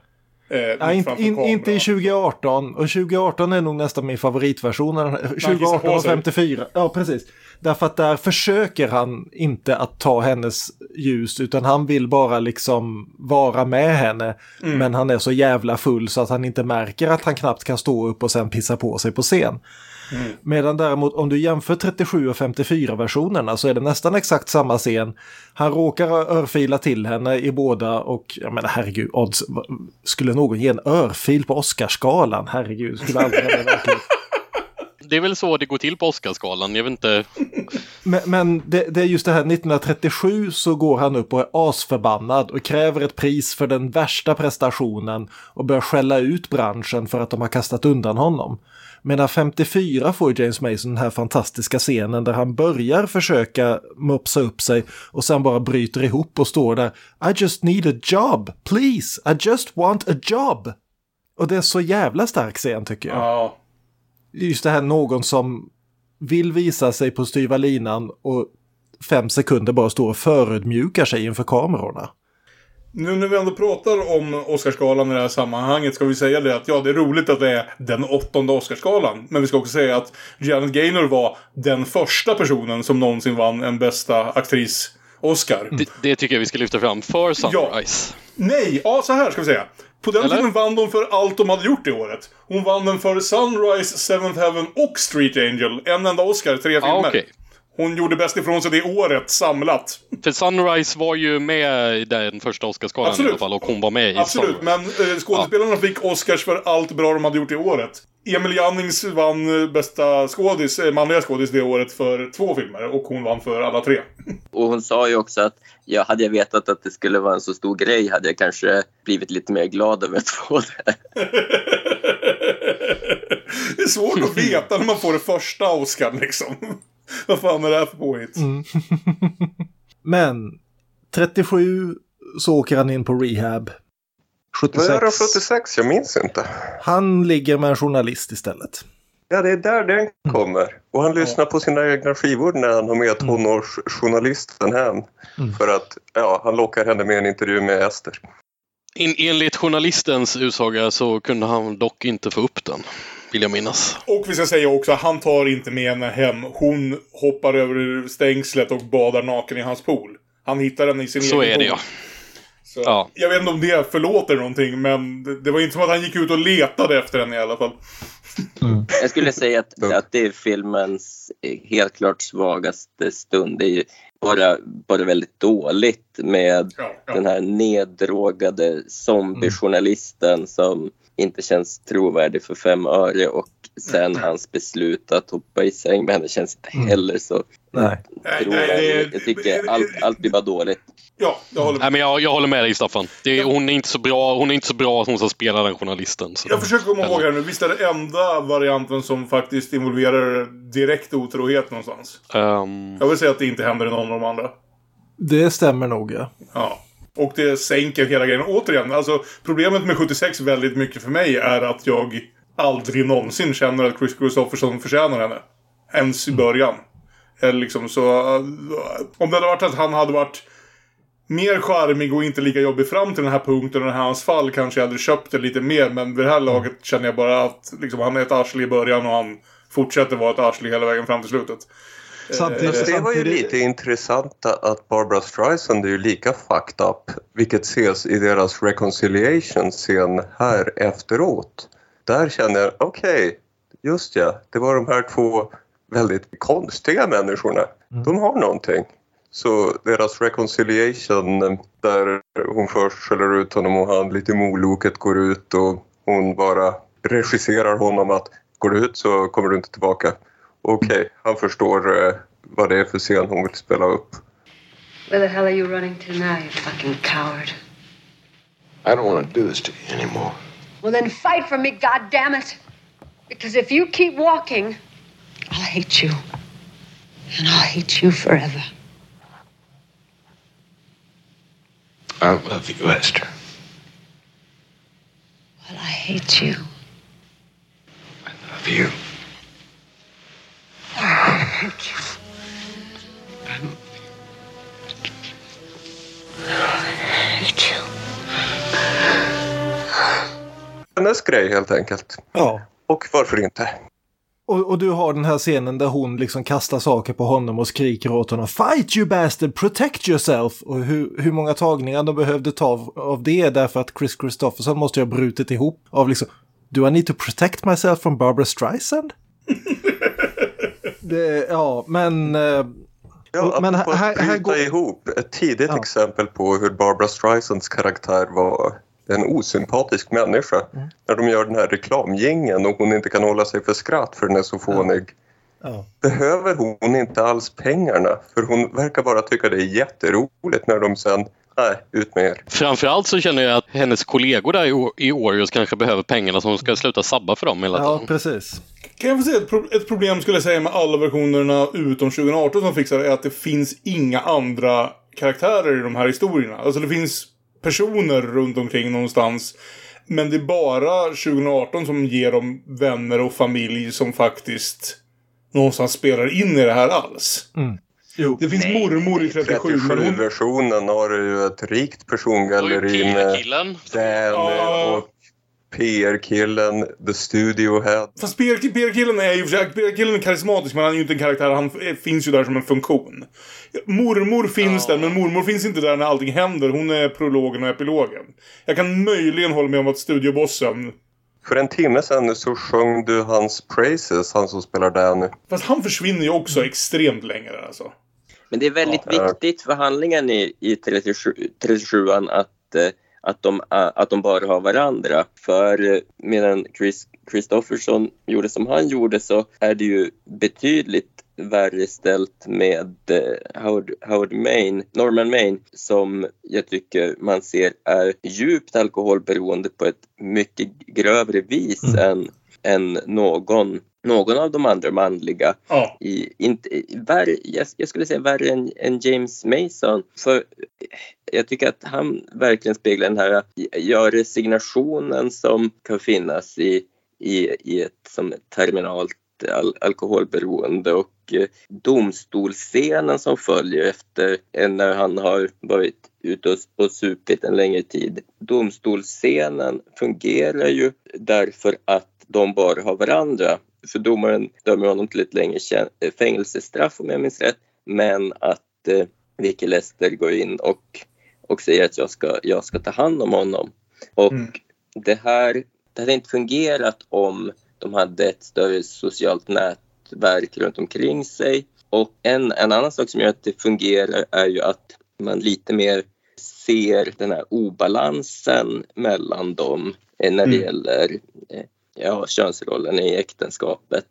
Eh, ja, in, in, inte i tjugoarton. Och tjugoarton är nog nästan min favoritversion. tjugoarton och femtiofyra. Ja, precis. Därför att där försöker han inte att ta hennes ljus utan han vill bara liksom vara med henne. Mm. Men han är så jävla full så att han inte märker att han knappt kan stå upp och sen pissa på sig på scen. Mm. Medan däremot om du jämför trettiosju och femtiofyra versionerna så är det nästan exakt samma scen. Han råkar örfila till henne i båda och jag menar herregud odds, skulle någon ge en örfil på Oscarsgalan? Herregud, skulle aldrig ha det verkligen. Det är väl så det går till på Oscarsgalan, jag vet inte. Men, men det, det är just det här, nittonhundratrettiosju så går han upp och är asförbannad och kräver ett pris för den värsta prestationen och börjar skälla ut branschen för att de har kastat undan honom. Medan femtiofyra får James Mason den här fantastiska scenen där han börjar försöka mopsa upp sig och sen bara bryter ihop och står där I just need a job, please, I just want a job. Och det är så jävla stark scen tycker jag. Ja. Just det här någon som vill visa sig på styva linan och fem sekunder bara står och förödmjukar sig inför kamerorna. Nu när vi ändå pratar om Oscarsgalan i det här sammanhanget ska vi säga det att ja, det är roligt att det är den åttonde Oscarsgalan. Men vi ska också säga att Janet Gaynor var den första personen som någonsin vann en bästa aktris Oscar. Mm. Det, det tycker jag vi ska lyfta fram för Sunrise. Ja. Nej, ja så här ska vi säga. På den Eller? tiden vann de för allt de hade gjort i året. Hon vann den för Sunrise, Seventh Heaven och Street Angel. En enda Oscar, tre ah, filmer. Okay. Hon gjorde bäst ifrån sig det året samlat. För Sunrise var ju med i den första Oscarsgalan i alla fall. Och hon var med i Absolut, Sunrise. Men eh, skådespelarna ja. fick Oscars för allt bra de hade gjort i året. Emil Jannings vann bästa skådis, manliga skådis det året för två filmer. Och hon vann för alla tre. Och hon sa ju också att ja, hade jag vetat att det skulle vara en så stor grej hade jag kanske blivit lite mer glad över att få det. Det är svårt att veta när man får det första Oscar liksom. Vad fan är det här för påhitt? Mm. Men trettiosju så åker han in på rehab. sjuttiosex. Vad är det sjuttiosex? Jag minns inte. Han ligger med en journalist istället. Ja, det är där den kommer. Mm. Och han lyssnar på sina egna skivor när han har med tonårsjournalisten hem. Mm. För att ja, han lockar henne med en intervju med Esther. En, enligt journalistens utsaga så kunde han dock inte få upp den, vill jag minnas. Och vi ska säga också att han tar inte med henne hem. Hon hoppar över stängslet och badar naken i hans pool. Han hittar henne i sin så egen pool. Så är det, ja. Så, ja. Jag vet inte om det förlåter någonting, men det, det var inte som att han gick ut och letade efter henne i alla fall. Mm. Jag skulle säga att, att det är filmens helt klart svagaste stund. Det är ju bara, bara väldigt dåligt med ja, ja. den här neddrogade zombiejournalisten mm. som inte känns trovärdig för fem öre och sen hans beslut att hoppa i säng med henne känns inte heller så. Nej. Nej, nej, jag tycker allt, allt blir bara dåligt. Ja, jag håller med. Nej, men jag, jag håller med dig, Staffan. Det är, hon är inte så bra, hon är inte så bra som hon ska spela den journalisten. Så. Jag försöker komma ihåg här nu. Visst är det enda varianten som faktiskt involverar direkt otrohet någonstans? Um... Jag vill säga att det inte händer i någon av de andra. Det stämmer nog, ja. Ja. Och det sänker hela grejen. Återigen, alltså problemet med sjuttiosex väldigt mycket för mig är att jag aldrig någonsin känner att Kris Kristofferson förtjänar henne. Ens i början. Eller liksom så... Om det hade varit att han hade varit mer charmig och inte lika jobbig fram till den här punkten och den här hans fall kanske jag hade köpt det lite mer. Men vid det här laget känner jag bara att liksom, han är ett arsle i början och han fortsätter vara ett arsle hela vägen fram till slutet. Samtidigt, det var ju lite intressant att Barbra Streisand är ju lika fucked up, vilket ses i deras reconciliation-scen här efteråt. Där känner jag, okej, okay, just ja, det var de här två väldigt konstiga människorna. De har någonting. Så deras reconciliation, där hon först skäller ut honom och han lite moloket går ut och hon bara regisserar honom att går du ut så kommer du inte tillbaka. Okej, okay, han förstår eh, vad det är för scen hon vill spela upp. Where the hell are you running to now, you fucking coward? I don't want to do this to you anymore. Well then fight for me, goddammit. Because if you keep walking, I'll hate you. And I'll hate you forever. I love you, Esther. Well, I hate you. I love you. Hennes grej helt enkelt. Ja. Och varför inte? Och, och du har den här scenen där hon liksom kastar saker på honom och skriker åt honom "Fight you bastard, protect yourself!" Och hur, hur många tagningar de behövde ta av det därför att Kris Kristofferson måste ju ha brutit ihop av liksom "Do I need to protect myself from Barbra Streisand?" Det, ja, men... Eh, ja, men här, här, här går... ihop. Ett tidigt ja. exempel på hur Barbra Streisands karaktär var en osympatisk människa. Mm. När de gör den här reklamgängen och hon inte kan hålla sig för skratt för den är så fånig. Ja. Ja. Behöver hon inte alls pengarna? För hon verkar bara tycka det är jätteroligt när de sen... Nej, ut med er. Framförallt så känner jag att hennes kollegor där i Oreos kanske behöver pengarna som ska sluta sabba för dem hela tiden. Ja, precis. Kan jag få säga pro- ett problem skulle jag säga med alla versionerna utom tjugo arton som fixar är att det finns inga andra karaktärer i de här historierna. Alltså det finns personer runt omkring någonstans, men det är bara tjugo arton som ger dem vänner och familj som faktiskt någonstans spelar in i det här alls. Mm. Jo. Det finns Nej. mormor i trettiosju-versionen har ju ett rikt persongalleri med den ah. och P R-killen, The Studio Head. Fast P R-killen är ju P R-killen är karismatisk, men han är ju inte en karaktär, han finns ju där som en funktion. Mormor finns ah. där, men mormor finns inte där när allting händer. Hon är prologen och epilogen. Jag kan möjligen hålla med om att studiobossen... För en timme sedan så sjöng du hans praises, han som spelar där nu. Fast han försvinner ju också extremt längre alltså. Men det är väldigt ja, viktigt för handlingen i, i trettiosju att, att, de, att de bara har varandra. För medan Kris Kristofferson gjorde som han gjorde så är det ju betydligt värre ställt med Howard, Howard Maine, Norman Maine, som jag tycker man ser är djupt alkoholberoende på ett mycket grövre vis mm. än, än någon, någon av de andra manliga. Oh. I, inte, värre, jag, jag skulle säga värre än, än James Mason. För jag tycker att han verkligen speglar den här ja, resignationen som kan finnas i, i, i ett som terminalt Al- alkoholberoende och eh, domstolsscenen som följer efter eh, när han har varit ute och, och supit en längre tid. Domstolsscenen fungerar ju därför att de bara har varandra. För domaren dömer honom till ett längre tjän- fängelsestraff om jag minns rätt. Men att eh, Vicky Lester går in och, och säger att jag ska, jag ska ta hand om honom. Och mm. det här det hade inte fungerat om de hade ett större socialt nätverk runt omkring sig. Och en, en annan sak som gör att det fungerar är ju att man lite mer ser den här obalansen mellan dem eh, när det mm. gäller eh, ja, könsrollen i äktenskapet.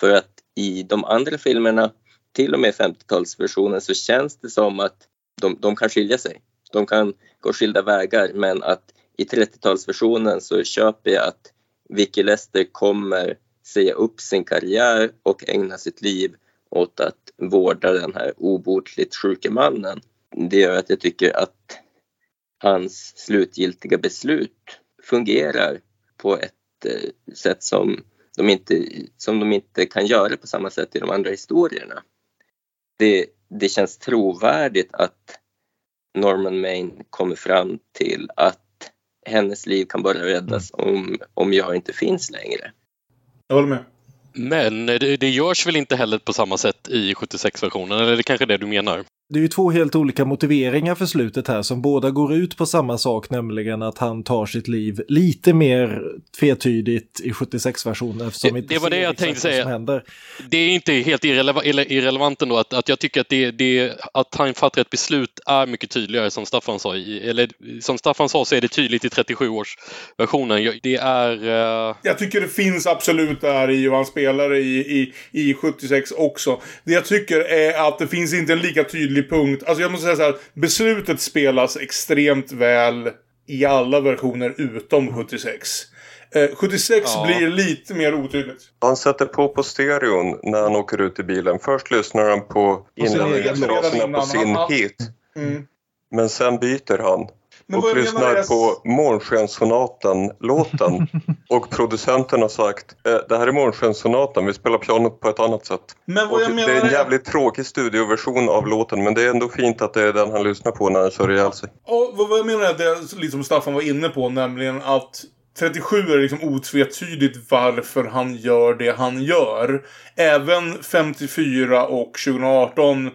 För att i de andra filmerna, till och med femtiotalsversionen, så känns det som att de, de kan skilja sig. De kan gå skilda vägar, men att i trettiotalsversionen så köper jag att Vicky Lester kommer säga upp sin karriär och ägna sitt liv åt att vårda den här obotligt sjuke mannen. Det gör att jag tycker att hans slutgiltiga beslut fungerar på ett sätt som de inte, som de inte kan göra på samma sätt i de andra historierna. Det, det känns trovärdigt att Norman Maine kommer fram till att hennes liv kan bara räddas om, om jag inte finns längre. Jag håller med. Men det, det görs väl inte heller på samma sätt i sjuttiosex-versionen, eller är det kanske det du menar? Det är ju två helt olika motiveringar för slutet här som båda går ut på samma sak, nämligen att han tar sitt liv lite mer tvetydigt i sjuttiosex-versionen. Det, det inte var det jag tänkte säga. Det är inte helt irreleva- irrelevant ändå att, att jag tycker att, det, det, att han fattar ett beslut är mycket tydligare, som Staffan sa. I, eller som Staffan sa så är det tydligt i trettiosju-års-versionen. Det är... Uh... Jag tycker det finns absolut där i hur han spelar i, i, i sjuttiosex också. Det jag tycker är att det finns inte en lika tydlig punkt. Alltså jag måste säga så här, beslutet spelas extremt väl i alla versioner utom sjuttiosex. Eh, sjuttiosex ja. Blir lite mer otydligt. Han sätter på på stereon när han åker ut i bilen. Först lyssnar han på inlämningsraserna på sin hit. Mm. Men sen byter han och vad lyssnar jag... på Månskenssonaten-låten. Och producenten har sagt, det här är Månskenssonaten, vi spelar pianot på ett annat sätt. Men vad jag menar... Det är en jävligt tråkig studioversion av låten, men det är ändå fint att det är den han lyssnar på när han kör ihjäl sig. Och vad jag menar är det liksom Staffan var inne på, nämligen att trettiosju är liksom otvetydigt varför han gör det han gör. Även femtiofyra och tjugoarton...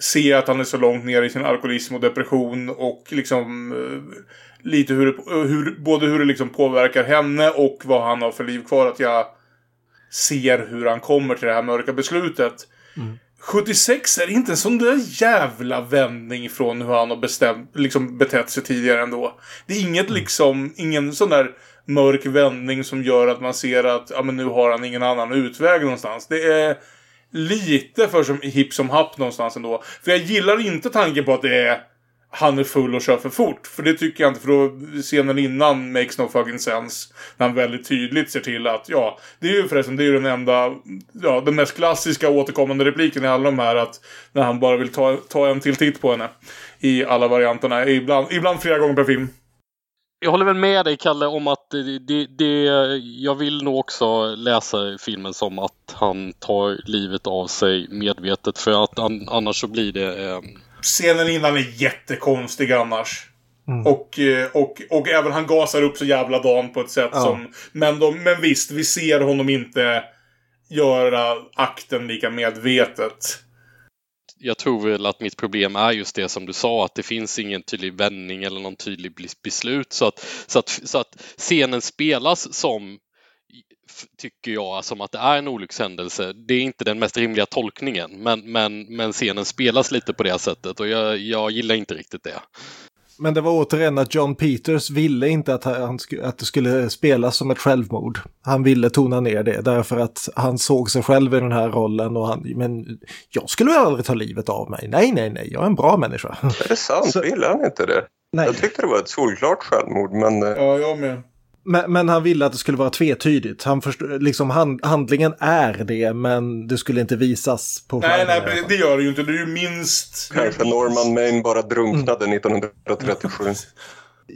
se att han är så långt ner i sin alkoholism och depression och liksom eh, lite hur, hur både hur det liksom påverkar henne och vad han har för liv kvar, att jag ser hur han kommer till det här mörka beslutet. Mm. sjuttiosex är inte en sån där jävla vändning från hur han har bestämt, liksom betett sig tidigare ändå. Det är inget liksom, ingen sån där mörk vändning som gör att man ser att ja, men nu har han ingen annan utväg någonstans. Det är lite för som hipp som happ någonstans ändå. För jag gillar inte tanken på att det är han är full och kör för fort. För det tycker jag inte, för då scenen innan makes no fucking sense. När han väldigt tydligt ser till att, ja, det är ju förresten, det är ju den enda, ja, den mest klassiska återkommande repliken i alla de här, att när han bara vill ta, ta en till titt på henne. I alla varianterna, ibland, ibland flera gånger per film. Jag håller väl med dig, Kalle, om att det, det, det, jag vill nog också läsa filmen som att han tar livet av sig medvetet, för att an, annars så blir det... Eh... Scenen innan är jättekonstig annars. Mm. Och, och, och även han gasar upp så jävla dan på ett sätt ja. som... Men, de, men visst, vi ser honom inte göra akten lika medvetet. Jag tror väl att mitt problem är just det som du sa, att det finns ingen tydlig vändning eller någon tydlig beslut, så att, så att, så att scenen spelas som, tycker jag, som att det är en olyckshändelse. Det är inte den mest rimliga tolkningen, men, men, men scenen spelas lite på det sättet, och jag, jag gillar inte riktigt det. Men det var återigen att John Peters ville inte att, han sk- att det skulle spelas som ett självmord. Han ville tona ner det därför att han såg sig själv i den här rollen. Och han, men jag skulle ju aldrig ta livet av mig. Nej, nej, nej. Jag är en bra människa. Det är sant. Så... ville han inte det? Nej. Jag tyckte det var ett solklart självmord. Men... Ja, jag med. Men, men han ville att det skulle vara tvetydigt. Han först- liksom hand- handlingen är det, men det skulle inte visas på... Nej, nej, det gör det ju inte. Det är ju minst... Kanske Norman Maine bara drunknade mm. nittonhundratrettiosju.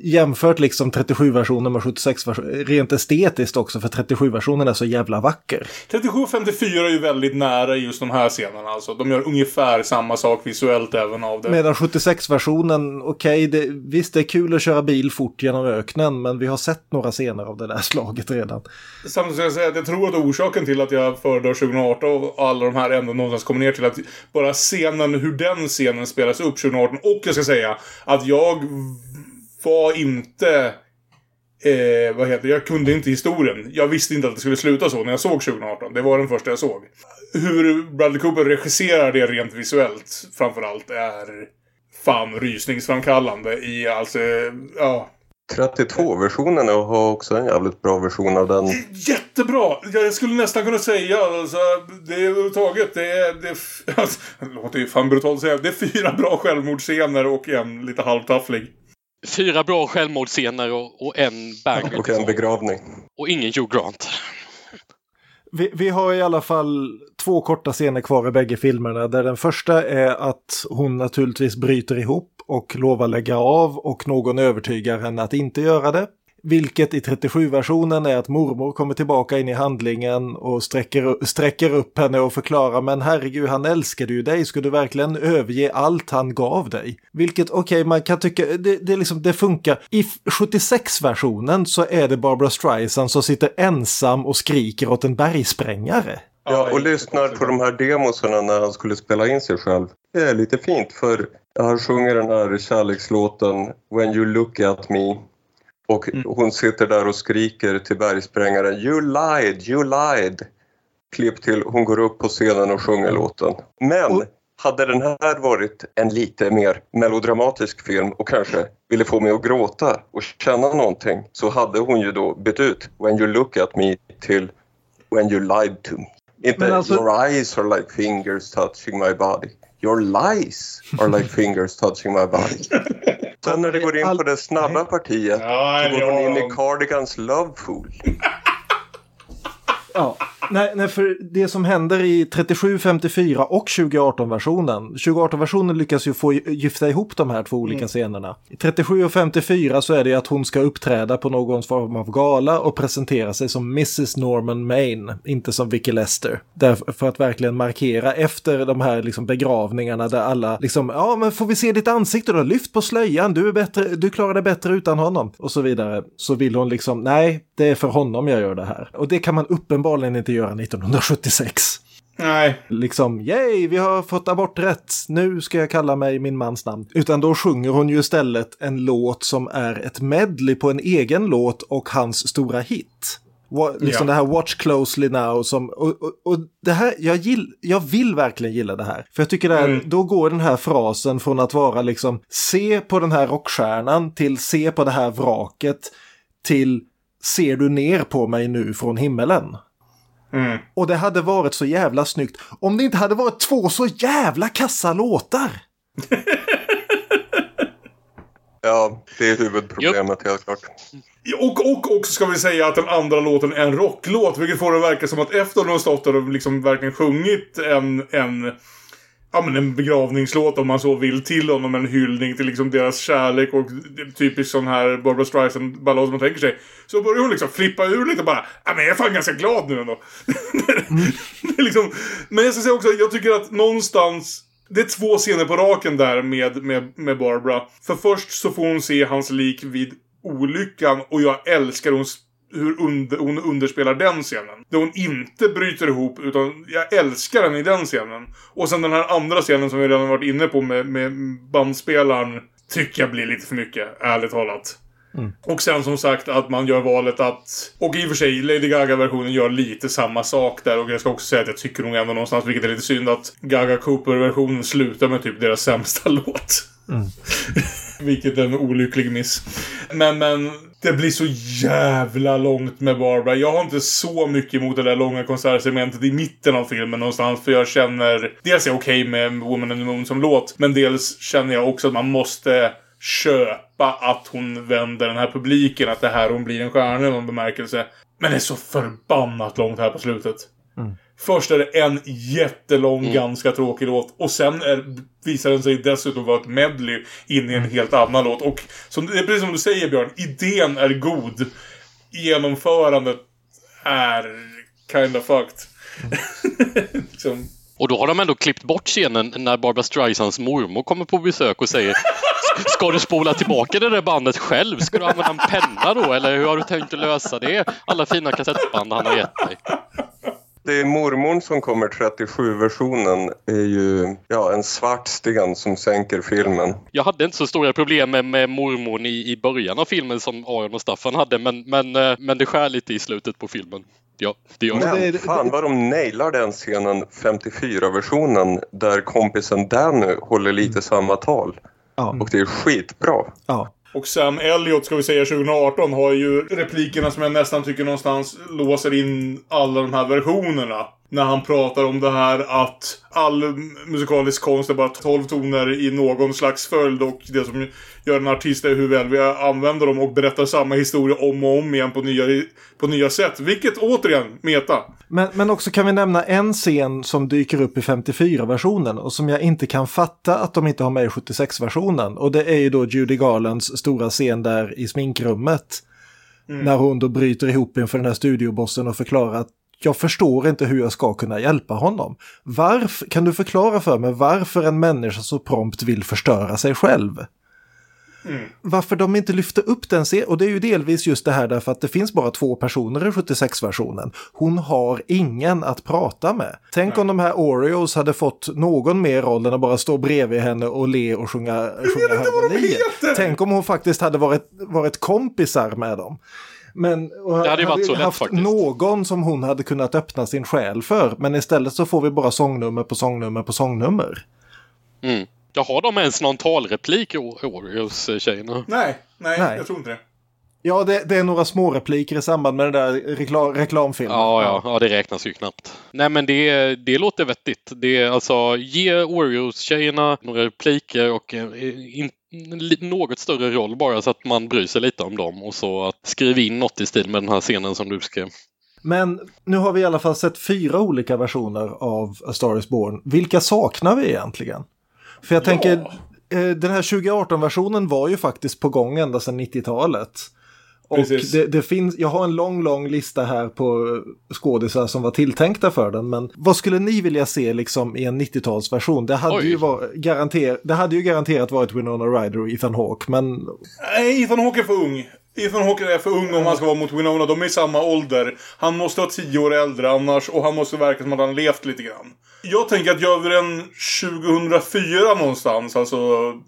Jämfört liksom trettiosju-versionen med sjuttiosex-versionen. Rent estetiskt också, för trettiosju-versionen är så jävla vacker. trettiosju och femtiofyra är ju väldigt nära just de här scenerna. Alltså. De gör ungefär samma sak visuellt även av det. Medan sjuttiosex-versionen, okej, okay, visst det är kul att köra bil fort genom öknen, men vi har sett några scener av det där slaget redan. Samtidigt ska jag säga att jag tror att orsaken till att jag föredrar tjugoarton och alla de här ändå någonstans kommer ner till att bara scenen, hur den scenen spelas upp tjugoarton, och jag ska säga att jag... var inte eh, vad heter jag kunde inte historien. Jag visste inte att det skulle sluta så när jag såg tjugoarton. Det var den första jag såg. Hur Bradley Cooper regisserar det rent visuellt framförallt är fan rysningsframkallande i, alltså, ja. trettiotvå-versionen och har också en jävligt bra version av den. Jättebra! Jag skulle nästan kunna säga alltså, det är överhuvudtaget det är, det, är, alltså, låter ju fan brutalt att säga, det är fyra bra självmordsscener och en lite halvtafflig. Fyra bra självmordsscener och, och en banger. Och en begravning. Och ingen Hugh Grant. Vi, vi har i alla fall två korta scener kvar i bägge filmerna. Där den första är att hon naturligtvis bryter ihop och lovar lägga av och någon övertygar henne att inte göra det. Vilket i trettiosju-versionen är att mormor kommer tillbaka in i handlingen och sträcker, sträcker upp henne och förklarar men herregud, han älskade ju dig, skulle du verkligen överge allt han gav dig? Vilket okej, okay, man kan tycka, det, det, liksom, det funkar. I sjuttiosex-versionen så är det Barbra Streisand som sitter ensam och skriker åt en bergsprängare. Ja, och lyssnar på de här demoserna när han skulle spela in sig själv. Det är lite fint för han sjunger den här kärlekslåten When You Look At Me. Och hon sitter där och skriker till bergsprängaren, you lied, you lied. Klipp till, hon går upp på scenen och sjunger låten. Men hade den här varit en lite mer melodramatisk film och kanske ville få mig att gråta och känna någonting, så hade hon ju då bytt ut When You Look At Me till When You Lied To Me. Inte alltså... your eyes are like fingers touching my body. Your lies are like fingers touching my body. Sen när det går in på det snabba partiet ja, så går hon in i Cardigans Love Fool. Ja, nej, nej, för det som händer i trettiosju femtiofyra och tjugoarton-versionen. tjugoarton-versionen lyckas ju få gifta ihop de här två olika mm. scenerna. I trettiosju och femtiofyra så är det att hon ska uppträda på någon form av gala och presentera sig som missus Norman Maine, inte som Vicky Lester. Därför, för att verkligen markera efter de här liksom, begravningarna där alla liksom, ja men får vi se ditt ansikte då? Lyft på slöjan, du, är bättre, du klarar det bättre utan honom. Och så vidare. Så vill hon liksom, nej det är för honom jag gör det här. Och det kan man uppenbarligen Barlen inte göra nittonhundrasjuttiosex. Nej. Liksom, yay, vi har fått abort rätt. Nu ska jag kalla mig min mans namn. Utan då sjunger hon ju istället en låt som är ett medley på en egen låt och hans stora hit. What, liksom ja. Det här Watch Closely Now som, och, och, och det här, jag, gill, jag vill verkligen gilla det här. För jag tycker det här, mm. då går den här frasen från att vara liksom, se på den här rockstjärnan till se på det här vraket till ser du ner på mig nu från himmelen? Mm. Och det hade varit så jävla snyggt om det inte hade varit två så jävla kassa låtar. Ja, det är huvudproblemet yep. helt klart. Och, och också ska vi säga att den andra låten är en rocklåt, vilket får det verka som att efter de har stått där och liksom verkligen sjungit en, en, ja, men en begravningslåt om man så vill till honom, en hyllning till liksom deras kärlek och typiskt sån här Barbra Streisand ballad man tänker sig, så börjar hon liksom flippa ur lite och bara, ja men jag är fan ganska glad nu ändå. Mm. liksom, men jag ska säga också, jag tycker att någonstans det är två scener på raken där med, med, med Barbra. För först så får hon se hans lik vid olyckan och jag älskar hon hur under, hon underspelar den scenen. Där hon inte bryter ihop, utan jag älskar den i den scenen. Och sen den här andra scenen som vi redan varit inne på med, med bandspelaren tycker jag blir lite för mycket, ärligt talat. Mm. Och sen som sagt att man gör valet att, och i och för sig Lady Gaga-versionen gör lite samma sak där. Och jag ska också säga att jag tycker nog ändå någonstans, vilket är lite synd, att Gaga Cooper-versionen slutar med typ deras sämsta låt. Mm. Vilket är en olycklig miss. Men men det blir så jävla långt med Barbra. Jag har inte så mycket emot det där långa konsertsegmentet i mitten av filmen någonstans. För jag känner, dels är jag okej med Woman and the Moon som låt. Men dels känner jag också att man måste köpa att hon vänder den här publiken. Att det här hon blir en stjärna i någon bemärkelse. Men det är så förbannat långt här på slutet. Mm. Först är det en jättelång, mm. ganska tråkig låt. Och sen är, visar den sig dessutom vara ett medley in i en helt annan låt. Och som, det är precis som du säger Björn, idén är god. Genomförandet är kind of fucked. Mm. liksom. Och då har de ändå klippt bort scenen när Barbra Streisands mormor kommer på besök och säger ska du spola tillbaka det där bandet själv? Ska du använda en penna då? Eller hur har du tänkt att lösa det? Alla fina kassettband han har gett dig. Det är mormon som kommer trettiosju-versionen är ju ja, en svart sten som sänker filmen. Jag hade inte så stora problem med, med mormon i, i början av filmen som Aron och Staffan hade. Men, men, men det skär lite i slutet på filmen. Ja, det gör men det. Fan vad de nailar den scenen femtiofyra-versionen där kompisen Danny håller lite samma tal. Ja. Och det är skitbra. Ja. Och Sam Elliott, ska vi säga, tjugo arton har ju replikerna som jag nästan tycker någonstans låser in alla de här versionerna. När han pratar om det här att all musikalisk konst är bara tolv toner i någon slags följd, och det som gör en artist är hur väl vi använder dem och berättar samma historia om och om igen på nya, på nya sätt. Vilket återigen, meta. Men, men också kan vi nämna en scen som dyker upp i femtiofyra-versionen och som jag inte kan fatta att de inte har med i sjuttiosex-versionen. Och det är ju då Judy Garlands stora scen där i sminkrummet. Mm. När hon då bryter ihop inför den här studiobossen och förklarar att jag förstår inte hur jag ska kunna hjälpa honom. Varför, kan du förklara för mig varför en människa så prompt vill förstöra sig själv? Mm. Varför de inte lyfter upp den scenen? Och det är ju delvis just det här därför att det finns bara två personer i sjuttiosex-versionen. Hon har ingen att prata med. Tänk mm. om de här Oreos hade fått någon mer roll än att bara stå bredvid henne och le och sjunga. sjunga här Tänk om hon faktiskt hade varit, varit kompisar med dem. Men och det hade ju varit så lätt, haft faktiskt. Någon som hon hade kunnat öppna sin själ för. Men istället så får vi bara sångnummer på sångnummer på sångnummer. Mm. Jag har de ens någon talreplik i Oreos-tjejerna? Nej, nej, nej, jag tror inte det. Ja, det, det är några små repliker i samband med den där rekla- reklamfilmen. Ja, ja, ja, det räknas ju knappt. Nej, men det, det låter vettigt. Det är alltså, ge Oreos-tjejerna några repliker och inte något större roll, bara så att man bryr sig lite om dem, och så att skriva in något i stil med den här scenen som du skrev. Men nu har vi i alla fall sett fyra olika versioner av A Star is Born. Vilka saknar vi egentligen? För jag ja. tänker, den här tjugo arton-versionen var ju faktiskt på gång ända sedan nittiotalet. Och det, det finns, jag har en lång, lång lista här på skådisar som var tilltänkta för den. Men vad skulle ni vilja se liksom i en nittiotalsversion? Det hade, ju, var, garanter, det hade ju garanterat varit Winona Ryder och Ethan Hawke, men... Nej, Ethan Hawke är för ung. Ethan Hawke är för ung om han ska vara mot Winona. De är i samma ålder. Han måste vara tio år äldre annars, och han måste verka som att han har levt lite grann. Jag tänker att jag över en tjugohundrafyra någonstans, alltså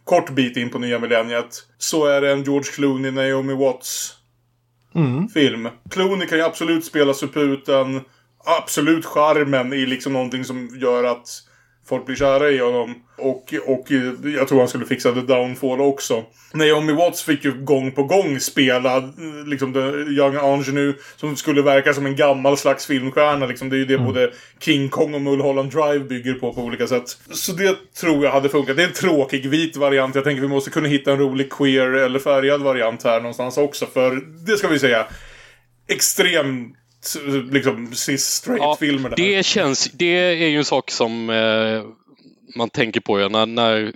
kort bit in på nya millenniet, så är det en George Clooney, Naomi Watts... Mm. film. Clooney kan ju absolut spela suputen, absolut charmen i liksom någonting som gör att folk blir kära i honom, och, och jag tror han skulle fixa The Downfall också. Naomi Watts fick ju gång på gång spela liksom The Young Ingenue, som skulle verka som en gammal slags filmstjärna liksom. Det är ju det mm. både King Kong och Mulholland Drive bygger på på olika sätt. Så det tror jag hade funkat. Det är en tråkig vit variant. Jag tänker vi måste kunna hitta en rolig queer eller färgad variant här någonstans också, för det ska vi säga extremt liksom cis-straight-filmer. Ja, det känns, det är ju en sak som eh, man tänker på ja, när, när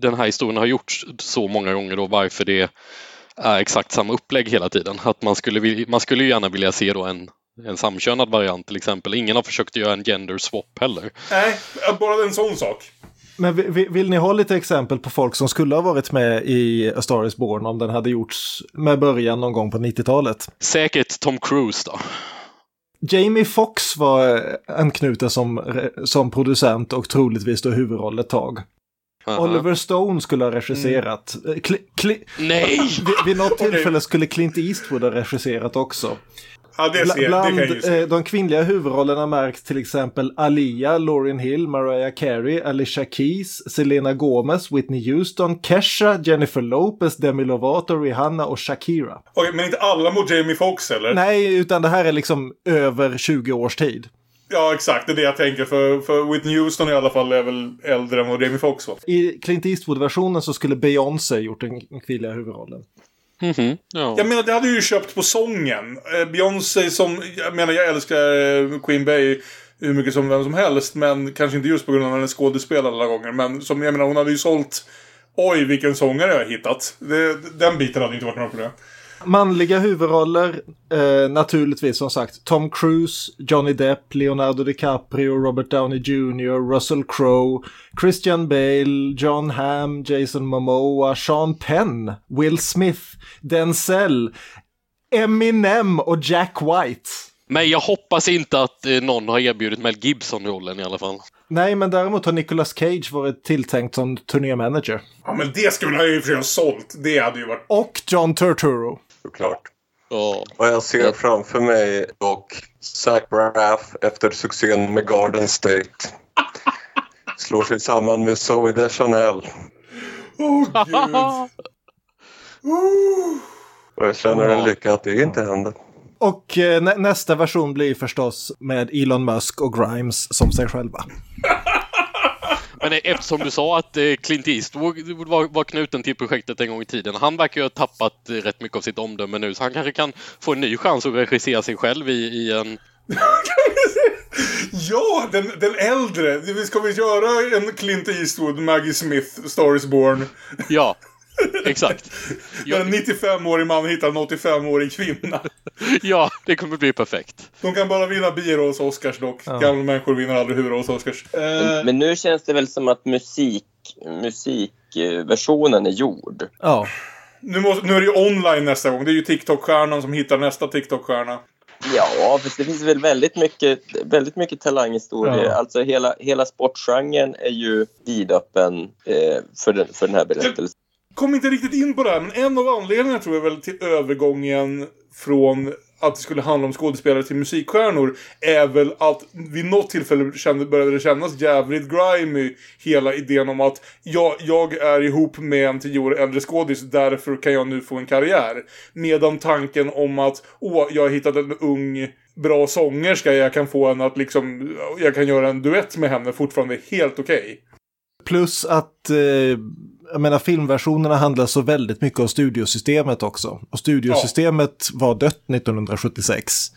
den här historien har gjorts så många gånger då, varför det är exakt samma upplägg hela tiden. Att man skulle, man skulle ju gärna vilja se då en, en samkönad variant till exempel. Ingen har försökt göra en gender swap heller. Nej, bara en sån sak. Men vill, vill ni ha lite exempel på folk som skulle ha varit med i A Star is Born om den hade gjorts med början någon gång på nittiotalet? Säkert Tom Cruise då. Jamie Foxx var anknuten som, som producent och troligtvis då huvudroll ett tag. Uh-huh. Oliver Stone skulle ha regisserat. Mm. Cl- Cl- Nej! Vid, vid något tillfälle okay. skulle Clint Eastwood ha regisserat också. Ja, det ser, bland det kan eh, de kvinnliga huvudrollerna märks till exempel Alia, Lauryn Hill, Mariah Carey, Alicia Keys, Selena Gomez, Whitney Houston, Kesha, Jennifer Lopez, Demi Lovato, Rihanna och Shakira. Okej, men inte alla mot Jamie Foxx eller? Nej, utan det här är liksom över tjugo års tid. Ja, exakt. Det är det jag tänker. För, för Whitney Houston i alla fall är väl äldre än vad Jamie Foxx var. I Clint Eastwood-versionen så skulle Beyoncé gjort den kvinnliga huvudrollen. Mm-hmm. Ja. Jag menar, det hade ju köpt på sången. Beyoncé som, jag menar, jag älskar Queen Bey hur mycket som vem som helst, men kanske inte just på grund av hennes skådespel alla gånger. Men som, jag menar, hon hade ju sålt, oj vilken sångare jag har hittat. Det, den biten hade inte varit några problem. Manliga huvudroller, eh, naturligtvis som sagt Tom Cruise, Johnny Depp, Leonardo DiCaprio, Robert Downey junior, Russell Crowe, Christian Bale, John Hamm, Jason Momoa, Sean Penn, Will Smith, Denzel, Eminem och Jack White. Men jag hoppas inte att någon har erbjudit Mel Gibson-rollen i alla fall. Nej, men däremot har Nicolas Cage varit tilltänkt som turnémanager. Ja, men det skulle han ju för ha sålt. Det hade ju varit... Och John Turturro. Såklart. Ja. Och jag ser framför mig och Zach Braff efter succén med Garden State slår sig samman med Zoe Deschanel. Åh, oh, gud. Och jag känner en lycka att det inte händer. Och nä- nästa version blir förstås med Elon Musk och Grimes som sig själva. Men eftersom du sa att Clint Eastwood var, var knuten till projektet en gång i tiden. Han verkar ju ha tappat rätt mycket av sitt omdöme nu. Så han kanske kan få en ny chans att regissera sig själv i, i en... Ja, den, den äldre. Vi ska väl göra en Clint Eastwood, Maggie Smith, Star is Born. Ja, exakt. Jag... En nittiofem-årig man hittar en åttiofem-årig kvinna. Ja, det kommer bli perfekt. De kan bara vinna bier hos Oscars dock. Ja. Gamla människor vinner aldrig hur hos Oscars. Men, eh... men nu känns det väl som att musik, musikversionen är gjord. Ja. Nu, måste, nu är det ju online nästa gång. Det är ju TikTok-stjärnan som hittar nästa TikTok-stjärna. Ja, för det finns väl väldigt mycket, väldigt mycket talanghistorier. Ja. Alltså hela, hela sportgenren är ju vidöppen eh, för, den, för den här berättelsen. Kom inte riktigt in på det här, men en av anledningarna tror jag väl till övergången från att det skulle handla om skådespelare till musikstjärnor är väl att vid något tillfälle kände, började det kännas jävligt grimy hela idén om att jag, jag är ihop med en tio år äldre skådis, därför kan jag nu få en karriär. Medan tanken om att åh, jag har hittat en ung bra sångerska, jag kan få en att liksom, jag kan göra en duett med henne, fortfarande helt okej. Okay. Plus att eh... jag menar, filmversionerna handlar så väldigt mycket om studiosystemet också. Och studiosystemet ja. var dött nittonhundrasjuttiosex.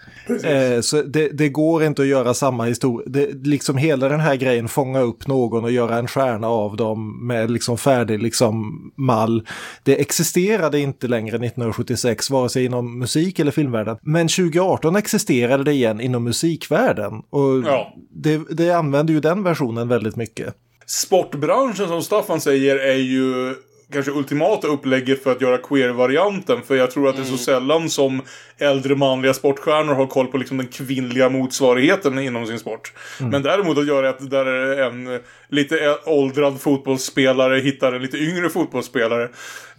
Eh, så det, det går inte att göra samma historia. Liksom hela den här grejen, fånga upp någon och göra en stjärna av dem med liksom färdig liksom mall. Det existerade inte längre nittonhundrasjuttiosex, vare sig inom musik eller filmvärlden. Men tjugoarton existerade det igen inom musikvärlden. Och ja. det, det använder ju den versionen väldigt mycket. Sportbranschen, som Staffan säger, är ju kanske ultimata upplägget för att göra queer-varianten. För jag tror att mm. det är så sällan som äldre manliga sportstjärnor har koll på liksom den kvinnliga motsvarigheten inom sin sport. Mm. Men däremot att göra att där en lite åldrad fotbollsspelare hittar en lite yngre fotbollsspelare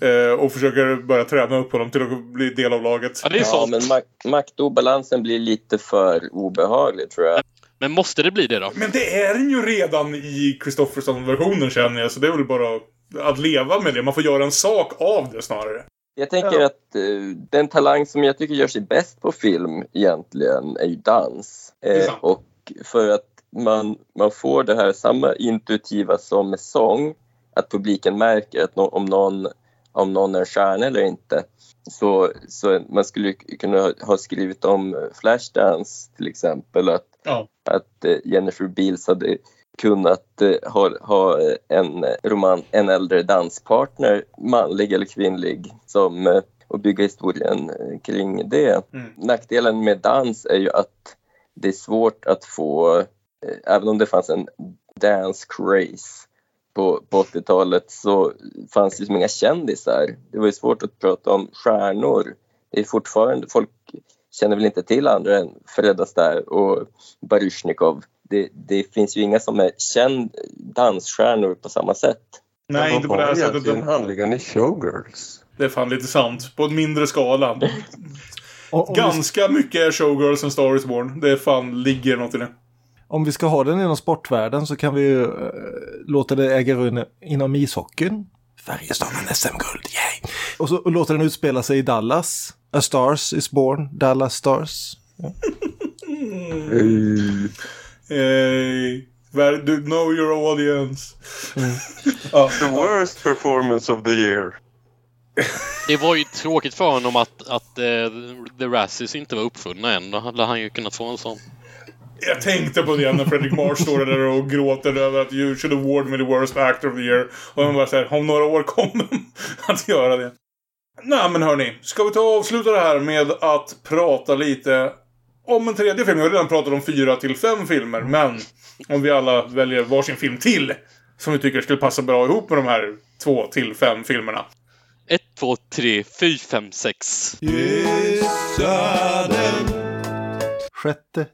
eh, och försöker börja träna upp honom till att bli del av laget. Ja, det är sant. Ja, men mak- maktobalansen blir lite för obehaglig, tror jag. Men måste det bli det då? Men det är ju redan i Kristofferson-versionen, känner jag. Så det är väl bara att leva med det. Man får göra en sak av det snarare. Jag tänker ja. att uh, den talang som jag tycker gör sig bäst på film egentligen är ju dans. Eh, och för att man, man får det här samma intuitiva som med sång. Att publiken märker att no- om, någon, om någon är stjärna eller inte. Så, så man skulle kunna ha skrivit om Flashdance till exempel, att, ja. att Jennifer Beals hade kunnat ha, ha en, roman, en äldre danspartner, manlig eller kvinnlig, som, och bygga historien kring det. Mm. Nackdelen med dans är ju att det är svårt att få, även om det fanns en dance craze På, på åttiotalet, så fanns det så många kändisar. Det var ju svårt att prata om stjärnor. Det är fortfarande, folk känner väl inte till andra än Fredric och Baryshnikov. Det, det finns ju inga som är känd dansstjärnor på samma sätt. Nej, de inte på det här sättet. De handliga showgirls. Det är fan lite sant. På en mindre skala. Ganska mycket är showgirls and Star is Born. Det är fan, ligger något i det. Om vi ska ha den inom sportvärlden så kan vi ju äh, låta det äga rum inom ishockeyn. Färjestad med S M-guld, yay! Och så och låta den utspela sig i Dallas. A Stars is Born, Dallas Stars. Ja. Hey. Hey. Du, know your audience. Mm. uh, the worst performance of the year. Det var ju tråkigt för honom att, att uh, The Razzies inte var uppfunna än. Då hade han ju kunnat få en sån. Jag tänkte på det när Fredric March står där och gråter över att you should award me the worst actor of the year. Och han bara så här, om några år kommer att göra det. Nej, men hörni, ska vi ta och avsluta det här med att prata lite om en tredje film. Jag har redan pratat om fyra till fem filmer, men om vi alla väljer varsin film till som vi tycker skulle passa bra ihop med de här två till fem filmerna. Ett, två, tre, fyra, fem, sex. Gissa den. Sjätte.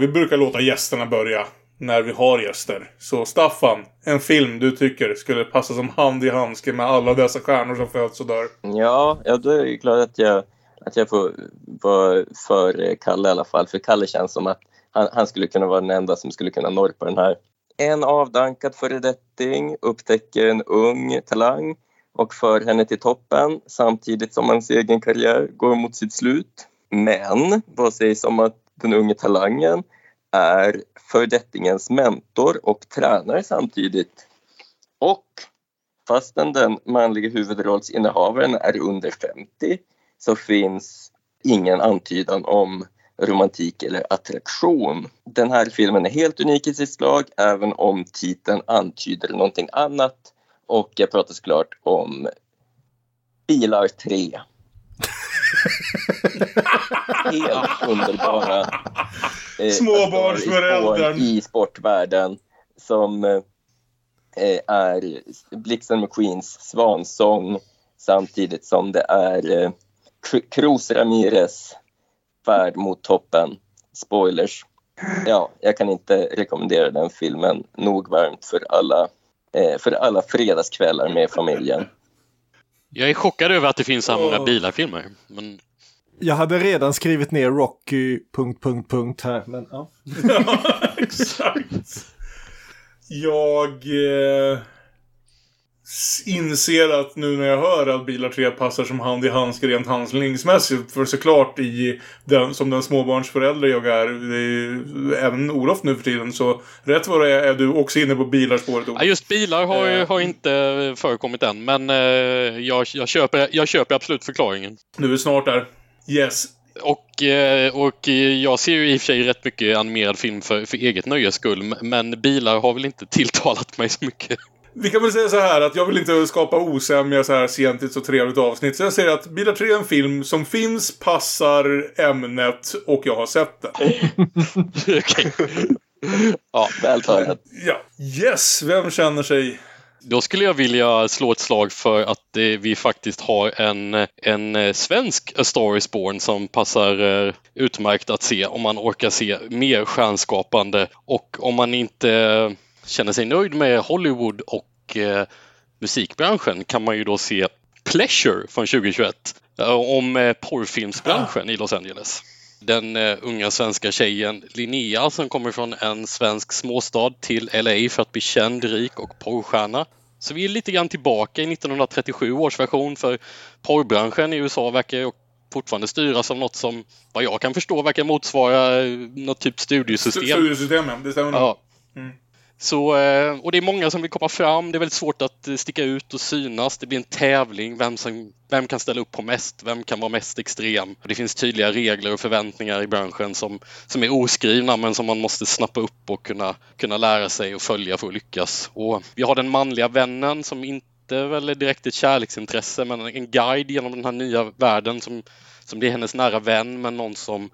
Vi brukar låta gästerna börja när vi har gäster. Så Staffan, en film du tycker skulle passa som hand i handske med alla dessa stjärnor som föds och dör. Ja, jag är glad att jag, att jag får vara för Kalle i alla fall. För Kalle känns som att han, han skulle kunna vara den enda som skulle kunna norpa den här. En avdankad föredetting upptäcker en ung talang och för henne till toppen samtidigt som hans egen karriär går mot sitt slut. Men vad sägs om att den unge talangen är fördättingens mentor och tränare samtidigt? Och fastän den manliga huvudrollsinnehavaren är under femtio så finns ingen antydan om romantik eller attraktion. Den här filmen är helt unik i sitt slag även om titeln antyder någonting annat. Och jag pratar såklart om Bilar tre. Helt underbara eh, småbarnsföräldrar i sportvärlden som eh, är Blixen McQueens svansång samtidigt som det är eh, Cruz Ramirez färd mot toppen. Spoilers. Ja, jag kan inte rekommendera den filmen nog varmt för alla eh, för alla fredagskvällar med familjen. Jag är chockad över att det finns så många bilarfilmer, men jag hade redan skrivit ner Rocky... punkt, punkt, punkt här, men ja. Ja, exakt. Jag eh, inser att nu när jag hör att Bilar tre passar som hand i handske rent handlingsmässigt, för såklart i den, som den småbarnsförälder jag är, eh, även Olof nu för tiden, så rätt vad det är, är du också inne på bilarspåret. Ja, just bilar har, eh. har inte förekommit än, men eh, jag, jag, köper, jag köper absolut förklaringen. Nu är snart där. Yes. Och, och jag ser ju i och för sig rätt mycket animerad film för, för eget nöjes skull, men bilar har väl inte tilltalat mig så mycket. Vi kan väl säga så här att jag vill inte skapa osämja så här sent i ett så trevligt avsnitt, så jag säger att Bilar tre är en film som finns, passar ämnet och jag har sett den. Okej. Ja, vältaget. Ja. Yes, vem känner sig... Då skulle jag vilja slå ett slag för att vi faktiskt har en, en svensk A Star is Born som passar utmärkt att se om man orkar se mer stjärnskapande. Och om man inte känner sig nöjd med Hollywood och eh, musikbranschen kan man ju då se Pleasure från tjugohundratjugoett om eh, porrfilmsbranschen i Los Angeles. Den eh, unga svenska tjejen Linnea som kommer från en svensk småstad till L A för att bli känd, rik och porrstjärna. Så vi är lite grann tillbaka i nittonhundratrettiosju års version, för porrbranschen i U S A verkar fortfarande styras av något som, vad jag kan förstå, verkar motsvara något typ studiesystem. Studiesystem, det stämmer. Ja. Mm. Så, eh, och det är många som vill komma fram, det är väldigt svårt att sticka ut och synas. Det blir en tävling, vem, som, vem kan ställa upp på mest, vem kan vara mest extrem. Det finns tydliga regler och förväntningar i branschen som, som är oskrivna men som man måste snappa upp och kunna, kunna lära sig och följa för att lyckas. Och vi har den manliga vännen som inte väl är direkt ett kärleksintresse men en guide genom den här nya världen som, som det är hennes nära vän men någon som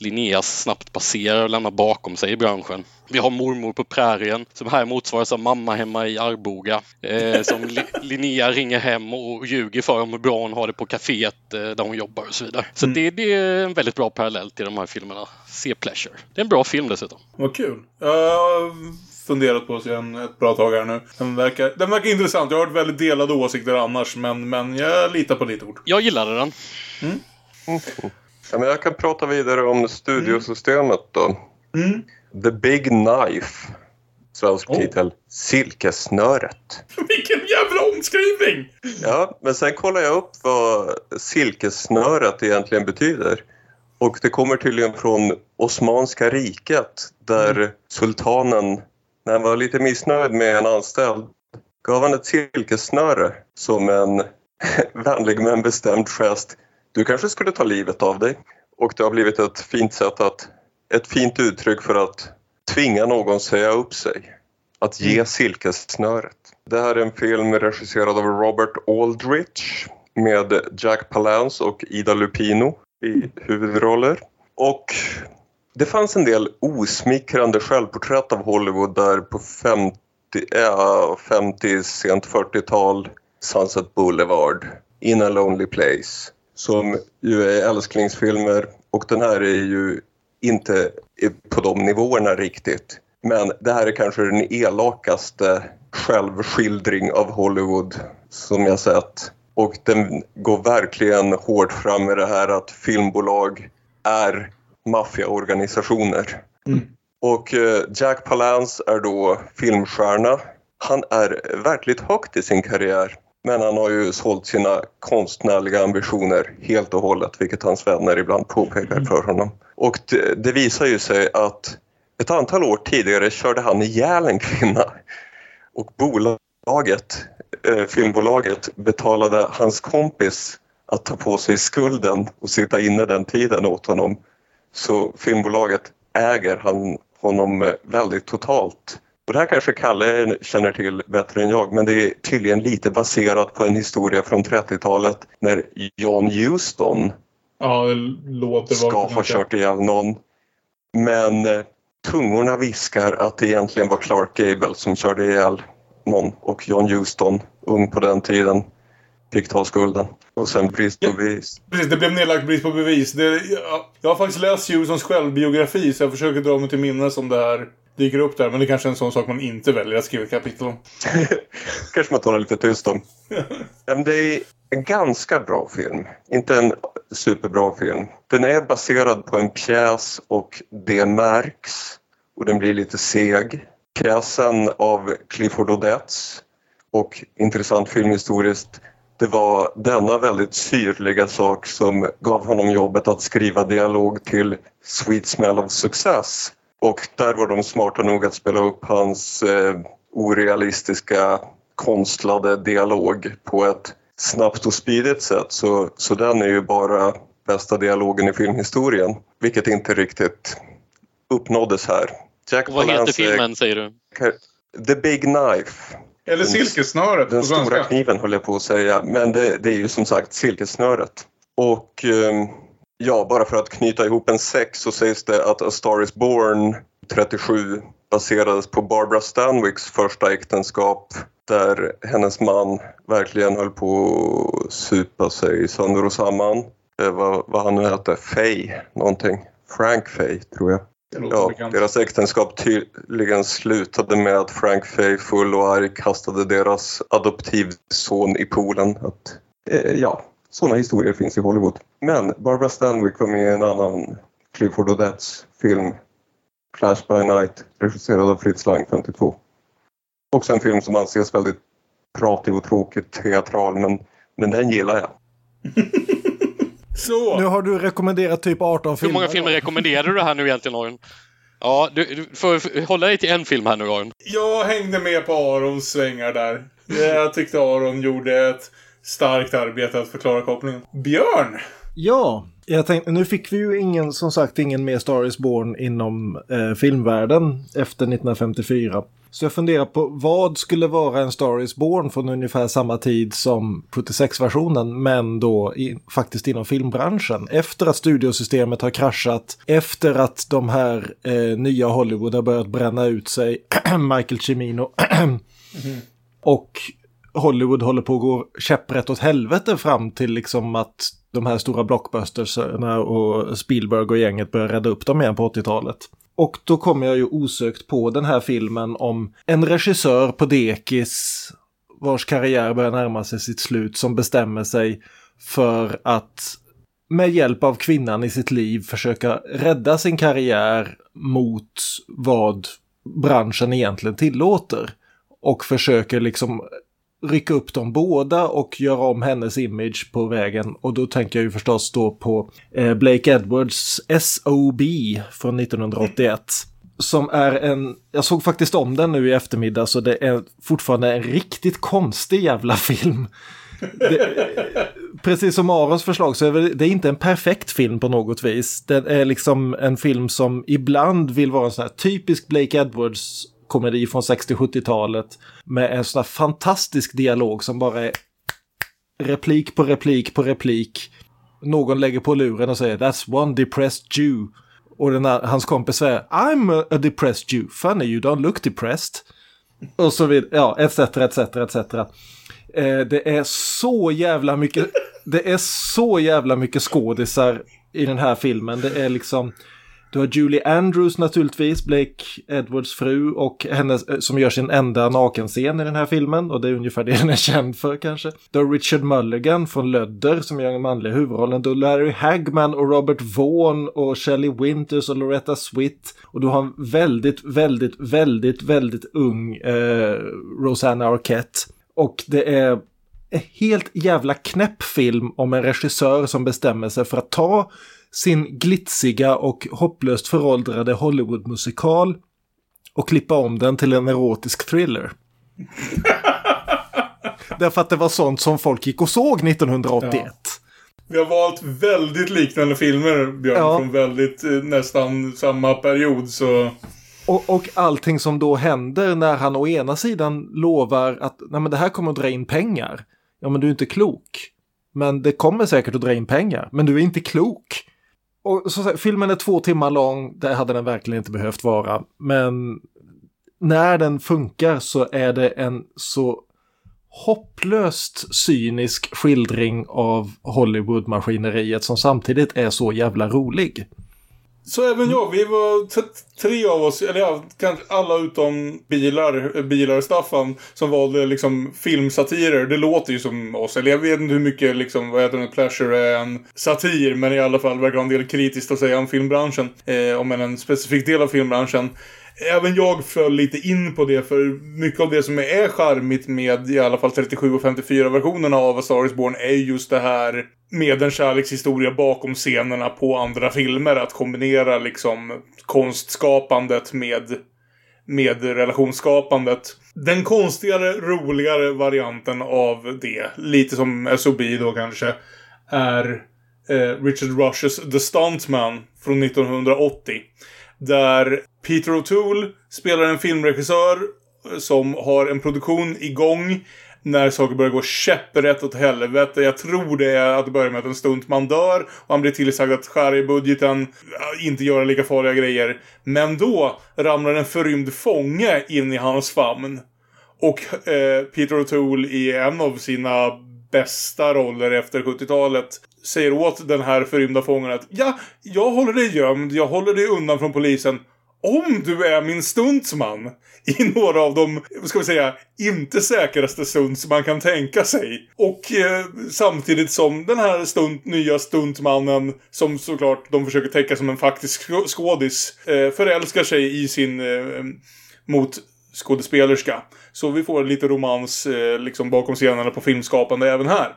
Linnea snabbt passerar och lämnar bakom sig i branschen. Vi har mormor på prärien som här motsvaras av mamma hemma i Arboga. Eh, som Li- Linnea ringer hem och ljuger för om hur bra hon har det på kaféet eh, där hon jobbar och så vidare. Så mm. det, det är en väldigt bra parallell till de här filmerna. Se Pleasure. Det är en bra film dessutom. Vad kul. Jag uh, funderat på sig en, ett bra tag här nu. Den verkar, den verkar intressant. Jag har hört väldigt delade åsikter annars men, men jag litar på lite ord. Jag gillade den. Mm. Mm. Ja, men jag kan prata vidare om studiosystemet då. Mm. The Big Knife. Svensk oh. titel. Silkesnöret. Vilken jävla omskrivning! Ja, men sen kollar jag upp vad silkesnöret egentligen betyder. Och det kommer tydligen från Osmanska riket. Där mm. sultanen, när han var lite missnöjd med en anställd, gav han ett silkesnöre som en vänlig men bestämd gest. Du kanske skulle ta livet av dig, och det har blivit ett fint sätt att, ett fint uttryck för att tvinga någon säga upp sig. Att ge silkesnöret. Det här är en film regisserad av Robert Aldrich med Jack Palance och Ida Lupino i huvudroller. Och det fanns en del osmickrande självporträtt av Hollywood där på femtio, äh, femtio sent fyrtiotal, Sunset Boulevard, In a Lonely Place. Som ju är älsklingsfilmer, och den här är ju inte på de nivåerna riktigt. Men det här är kanske den elakaste självskildring av Hollywood som jag sett. Och den går verkligen hårt fram med det här att filmbolag är maffiaorganisationer. Mm. Och Jack Palance är då filmstjärna. Han är verkligt högt i sin karriär. Men han har ju sålt sina konstnärliga ambitioner helt och hållet, vilket hans vänner ibland påpekar för honom. Och det, det visar ju sig att ett antal år tidigare körde han ihjäl en kvinna. Och bolaget, eh, filmbolaget betalade hans kompis att ta på sig skulden och sitta inne den tiden åt honom. Så filmbolaget äger han, honom väldigt totalt. Och det här kanske Kalle känner till bättre än jag, men det är tydligen lite baserat på en historia från trettiotalet när John Huston ja, låter ska vara ha kört ihjäl någon. Men eh, tungorna viskar att det egentligen var Clark Gable som körde ihjäl någon och John Huston, ung på den tiden, fick ta skulden. Och sen brist på bevis. Ja, precis, det blev nedlagt brist på bevis. Det, jag, jag har faktiskt läst Hustons självbiografi så jag försöker dra mig till minnes om det här dyker upp där. Men det är kanske är en sån sak man inte väljer att skriva ett kapitel om. Kanske man talar lite tyst om. Men det är en ganska bra film. Inte en superbra film. Den är baserad på en pjäs och det märks. Och den blir lite seg. Pjäsen av Clifford Odets. Och intressant filmhistoriskt. Det var denna väldigt syrliga sak som gav honom jobbet att skriva dialog till Sweet Smell of Success. Och där var de smarta nog att spela upp hans eh, orealistiska konstlade dialog på ett snabbt och speedigt sätt. Så, så den är ju bara bästa dialogen i filmhistorien, vilket inte riktigt uppnåddes här. Jack Vad Palance, heter filmen, säger du? The Big Knife. Eller silkesnöret. Den stora kniven håller jag på att säga. Men det, det är ju som sagt silkesnöret. Och ja, bara för att knyta ihop en sex så sägs det att A Star is Born trettiosju baserades på Barbra Stanwicks första äktenskap. Där hennes man verkligen höll på att supa sig sönder och samman. Vad, vad han nu hette, Fay någonting. Frank Fay tror jag. Ja, deras äktenskap tydligen slutade med att Frank Fay full och arg kastade deras adoptivson i poolen. Att, eh, ja, sådana historier finns i Hollywood. Men Barbra Stanwyck var med i en annan Clifford Odets film, Flash by Night, regisserad av Fritz Lang femtiotvå. Också en film som anses väldigt pratig och tråkigt teatral, men, men den gillar jag. Så. Nu har du rekommenderat typ arton filmer. Hur många filmer rekommenderar du här nu egentligen, Aron? Ja, du, du får hålla dig till en film här nu, Aron. Jag hängde med på Arons svängar där. Jag tyckte Aron gjorde ett starkt arbete att förklara kopplingen. Björn! Ja, jag tänkte, nu fick vi ju ingen, som sagt, ingen mer Star is Born inom eh, filmvärlden efter nittonhundrafemtiofyra. Så jag funderar på vad skulle vara en Star is Born från ungefär samma tid som sjuttiosex-versionen, men då i, faktiskt inom filmbranschen. Efter att studiosystemet har kraschat, efter att de här eh, nya Hollywood har börjat bränna ut sig, Michael Cimino, mm-hmm. och Hollywood håller på att gå käpprätt åt helvete fram till liksom att de här stora blockbusterserna och Spielberg och gänget börjar rädda upp dem igen på åttiotalet. Och då kommer jag ju osökt på den här filmen om en regissör på dekis vars karriär börjar närma sig sitt slut, som bestämmer sig för att med hjälp av kvinnan i sitt liv försöka rädda sin karriär mot vad branschen egentligen tillåter. Och försöker liksom rycka upp dem båda och göra om hennes image på vägen. Och då tänker jag ju förstås då på eh, Blake Edwards S O B från nittonhundraåttioett. Som är en... Jag såg faktiskt om den nu i eftermiddag, så det är fortfarande en riktigt konstig jävla film. Det, precis som Arons förslag så är det inte en perfekt film på något vis. Det är liksom en film som ibland vill vara en sån här typisk Blake Edwards komedi från sextio-sjuttiotalet med en sån här fantastisk dialog som bara är replik på replik på replik. Någon lägger på luren och säger "That's one depressed Jew." Och den här, hans kompis säger "I'm a depressed Jew. Funny, you don't look depressed." Och så vidare, ja, et cetera, et cetera, et cetera. Eh, det är så jävla mycket det är så jävla mycket skådisar i den här filmen. Det är liksom... Du har Julie Andrews naturligtvis, Blake Edwards fru, och hennes, som gör sin enda nakenscen i den här filmen, och det är ungefär det den är känd för kanske. Du har Richard Mulligan från Lödder som gör den manliga huvudrollen. Du har Larry Hagman och Robert Vaughn och Shelley Winters och Loretta Swit, och du har en väldigt, väldigt, väldigt, väldigt ung eh, Rosanna Arquette, och det är helt jävla knäppfilm om en regissör som bestämmer sig för att ta sin glitsiga och hopplöst föråldrade Hollywood-musikal och klippa om den till en erotisk thriller. Därför att det var sånt som folk gick och såg nittonhundraåttioett. Ja. Vi har valt väldigt liknande filmer, Björn, ja. Från väldigt nästan samma period. Så... Och, och allting som då händer när han å ena sidan lovar att nej, men det här kommer att dra in pengar. Ja, men du är inte klok. Men det kommer säkert att dra in pengar. Men du är inte klok. Och så, filmen är två timmar lång. Det hade den verkligen inte behövt vara. Men när den funkar så är det en så hopplöst cynisk skildring av Hollywood-maskineriet som samtidigt är så jävla rolig. Så även jag, vi var t- tre av oss, eller ja, alla utom bilar, bilar Staffan, som valde liksom filmsatirer. Det låter ju som oss, eller jag vet inte hur mycket liksom, vad heter det, pleasure är en satir, men i alla fall verkar det en del kritiskt att säga om filmbranschen, eh, om en specifik del av filmbranschen. Även jag föll lite in på det, för mycket av det som är charmigt med i alla fall trettiosju och femtiofyra versionerna av A Star is Born är just det här med en kärlekshistoria bakom scenerna på andra filmer, att kombinera liksom konstskapandet med, med relationsskapandet. Den konstigare, roligare varianten av det, lite som S O B då kanske, är eh, Richard Rushes The Stuntman från nittonhundraåttio. Där Peter O'Toole spelar en filmregissör som har en produktion igång när saker börjar gå käpprätt åt helvete. Jag tror det är att det börjar med att en stuntman dör och han blir tillsagd att skära i budgeten, inte göra lika farliga grejer. Men då ramlar en förrymd fånge in i hans famn. Och eh, Peter O'Toole i en av sina bästa roller efter sjuttiotalet säger åt den här förrymda fången att ja, jag håller dig gömd, jag håller dig undan från polisen om du är min stuntsman. I några av de, ska vi säga, inte säkraste stunts man kan tänka sig. Och eh, samtidigt som den här stunt, nya stuntmannen, som såklart de försöker täcka som en faktisk skådis, eh, förälskar sig i sin eh, mot skådespelerska. Så vi får lite romans eh, liksom bakom scenerna på filmskapande även här.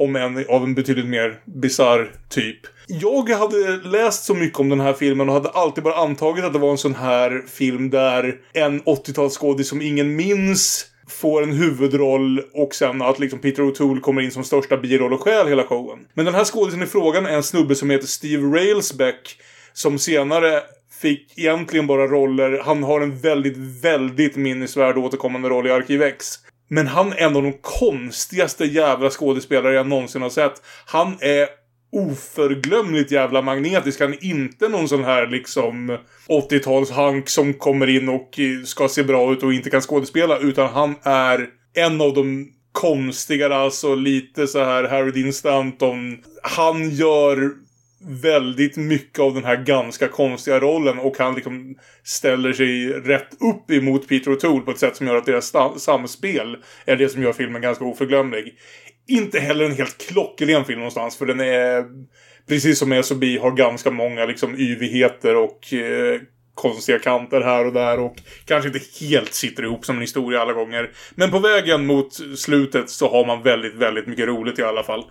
Om en av en betydligt mer bizarr typ. Jag hade läst så mycket om den här filmen och hade alltid bara antagit att det var en sån här film där en åttiotalsskådis som ingen minns får en huvudroll och sen att liksom Peter O'Toole kommer in som största biroll och stjäl hela showen. Men den här skådisen i frågan är en snubbe som heter Steve Railsback, som senare fick egentligen bara roller. Han har en väldigt, väldigt minnesvärd återkommande roll i Arkiv X. Men han är en av de konstigaste jävla skådespelare jag någonsin har sett. Han är oförglömligt jävla magnetisk. Han är inte någon sån här liksom åttiotalshank som kommer in och ska se bra ut och inte kan skådespela. Utan han är en av de konstigare, alltså lite så här Harry Dean Stanton. Han gör väldigt mycket av den här ganska konstiga rollen och han liksom ställer sig rätt upp emot Peter O'Toole på ett sätt som gör att deras samspel är det som gör filmen ganska oförglömlig. Inte heller en helt klockren film någonstans, för den är, precis som S O B, har ganska många liksom yvigheter och eh, konstiga kanter här och där och kanske inte helt sitter ihop som en historia alla gånger. Men på vägen mot slutet så har man väldigt, väldigt mycket roligt i alla fall.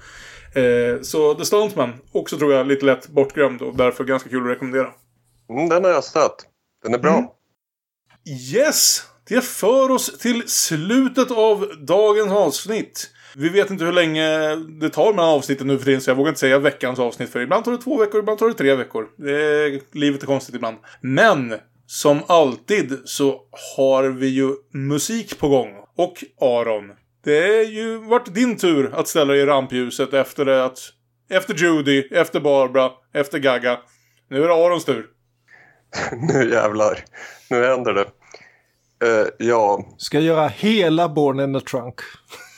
Eh, så The Stuntman, också tror jag lite lätt bortglömd och därför ganska kul att rekommendera. Mm, den har jag sett. Den är bra. Mm. Yes, det för oss till slutet av dagens avsnitt. Vi vet inte hur länge det tar med avsnitten nu för det, så jag vågar inte säga veckans avsnitt, för ibland tar det två veckor, ibland tar det tre veckor. Det är, livet är konstigt ibland. Men som alltid så har vi ju musik på gång. Och Aron, det är ju varit din tur att ställa dig i rampljuset efter det att, efter Judy, efter Barbra, efter Gaga. Nu är det Arons tur. Nu jävlar. Nu händer det. Uh, ja. Ska göra hela Born in the Trunk.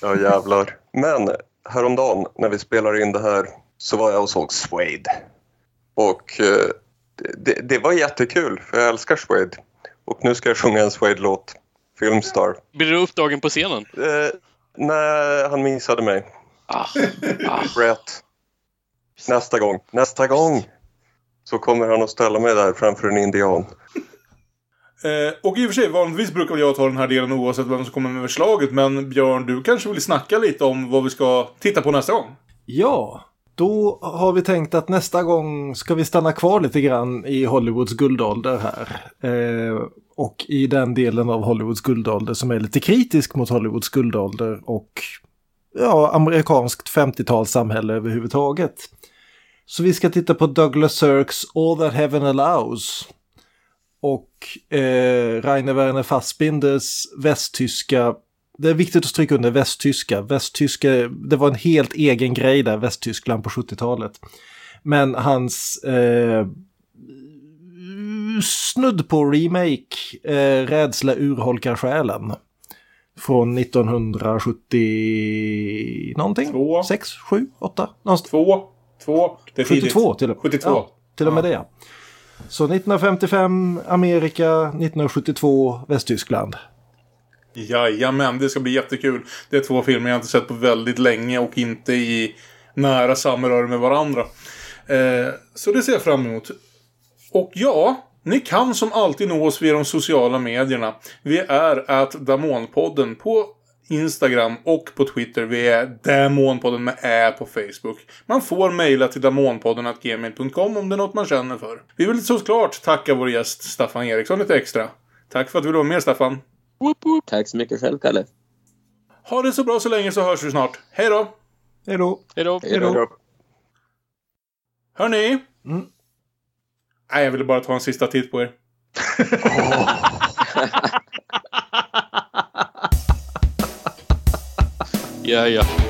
Ja, jävlar. Men häromdagen när vi spelade in det här så var jag och såg Swade. Och uh, det, det var jättekul, för jag älskar Swade. Och nu ska jag sjunga en Swade-låt. Filmstar. Blir du uppdagen på scenen? Uh, Nej, han missade mig. Ah, ah. Rätt. Nästa gång. Nästa gång. Så kommer han att ställa mig där framför en indian. Eh, och i och för sig, vanligtvis brukar jag ta den här delen oavsett vem som kommer med förslaget. Men Björn, du kanske vill snacka lite om vad vi ska titta på nästa gång? Ja, då har vi tänkt att nästa gång ska vi stanna kvar lite grann i Hollywoods guldålder här. Eh, och i den delen av Hollywoods guldålder som är lite kritisk mot Hollywoods guldålder och ja, amerikanskt femtiotalssamhälle överhuvudtaget. Så vi ska titta på Douglas Sirks All That Heaven Allows. Och eh, Rainer Werner Fassbinders västtyska, det är viktigt att stryka under västtyska, västtyska, det var en helt egen grej där, Västtyskland på sjuttiotalet. Men hans eh, snudd på remake, eh, Rädsla urholkar själen från nittonhundrasjuttio någonting, två. sex, sju, åtta, någonstans. Två, två, det är sjuttiotvå till och med. sjuttiotvå. Ja, till och med det, ja. Så nittonhundrafemtiofem Amerika, nittonhundrasjuttiotvå Västtyskland. Jajamän, det ska bli jättekul. Det är två filmer jag inte sett på väldigt länge och inte i nära samröre med varandra. Eh, så det ser jag fram emot. Och ja, ni kan som alltid nå oss via de sociala medierna. Vi är at Damonpodden på Instagram och på Twitter. Vi är Damonpodden med ä på Facebook. Man får mejla till damonpodden at gmail punkt com om det är något man känner för. Vi vill såklart tacka vår gäst Staffan Eriksson lite extra. Tack för att du ville vara med, Staffan. Tack så mycket själv, Kalle. Ha det så bra så länge, så hörs vi snart. Hej då! Hej då! Hej då! Hej då! Hörni! Mm. Nej, jag ville bara ta en sista titt på er. Oh. Yeah, yeah.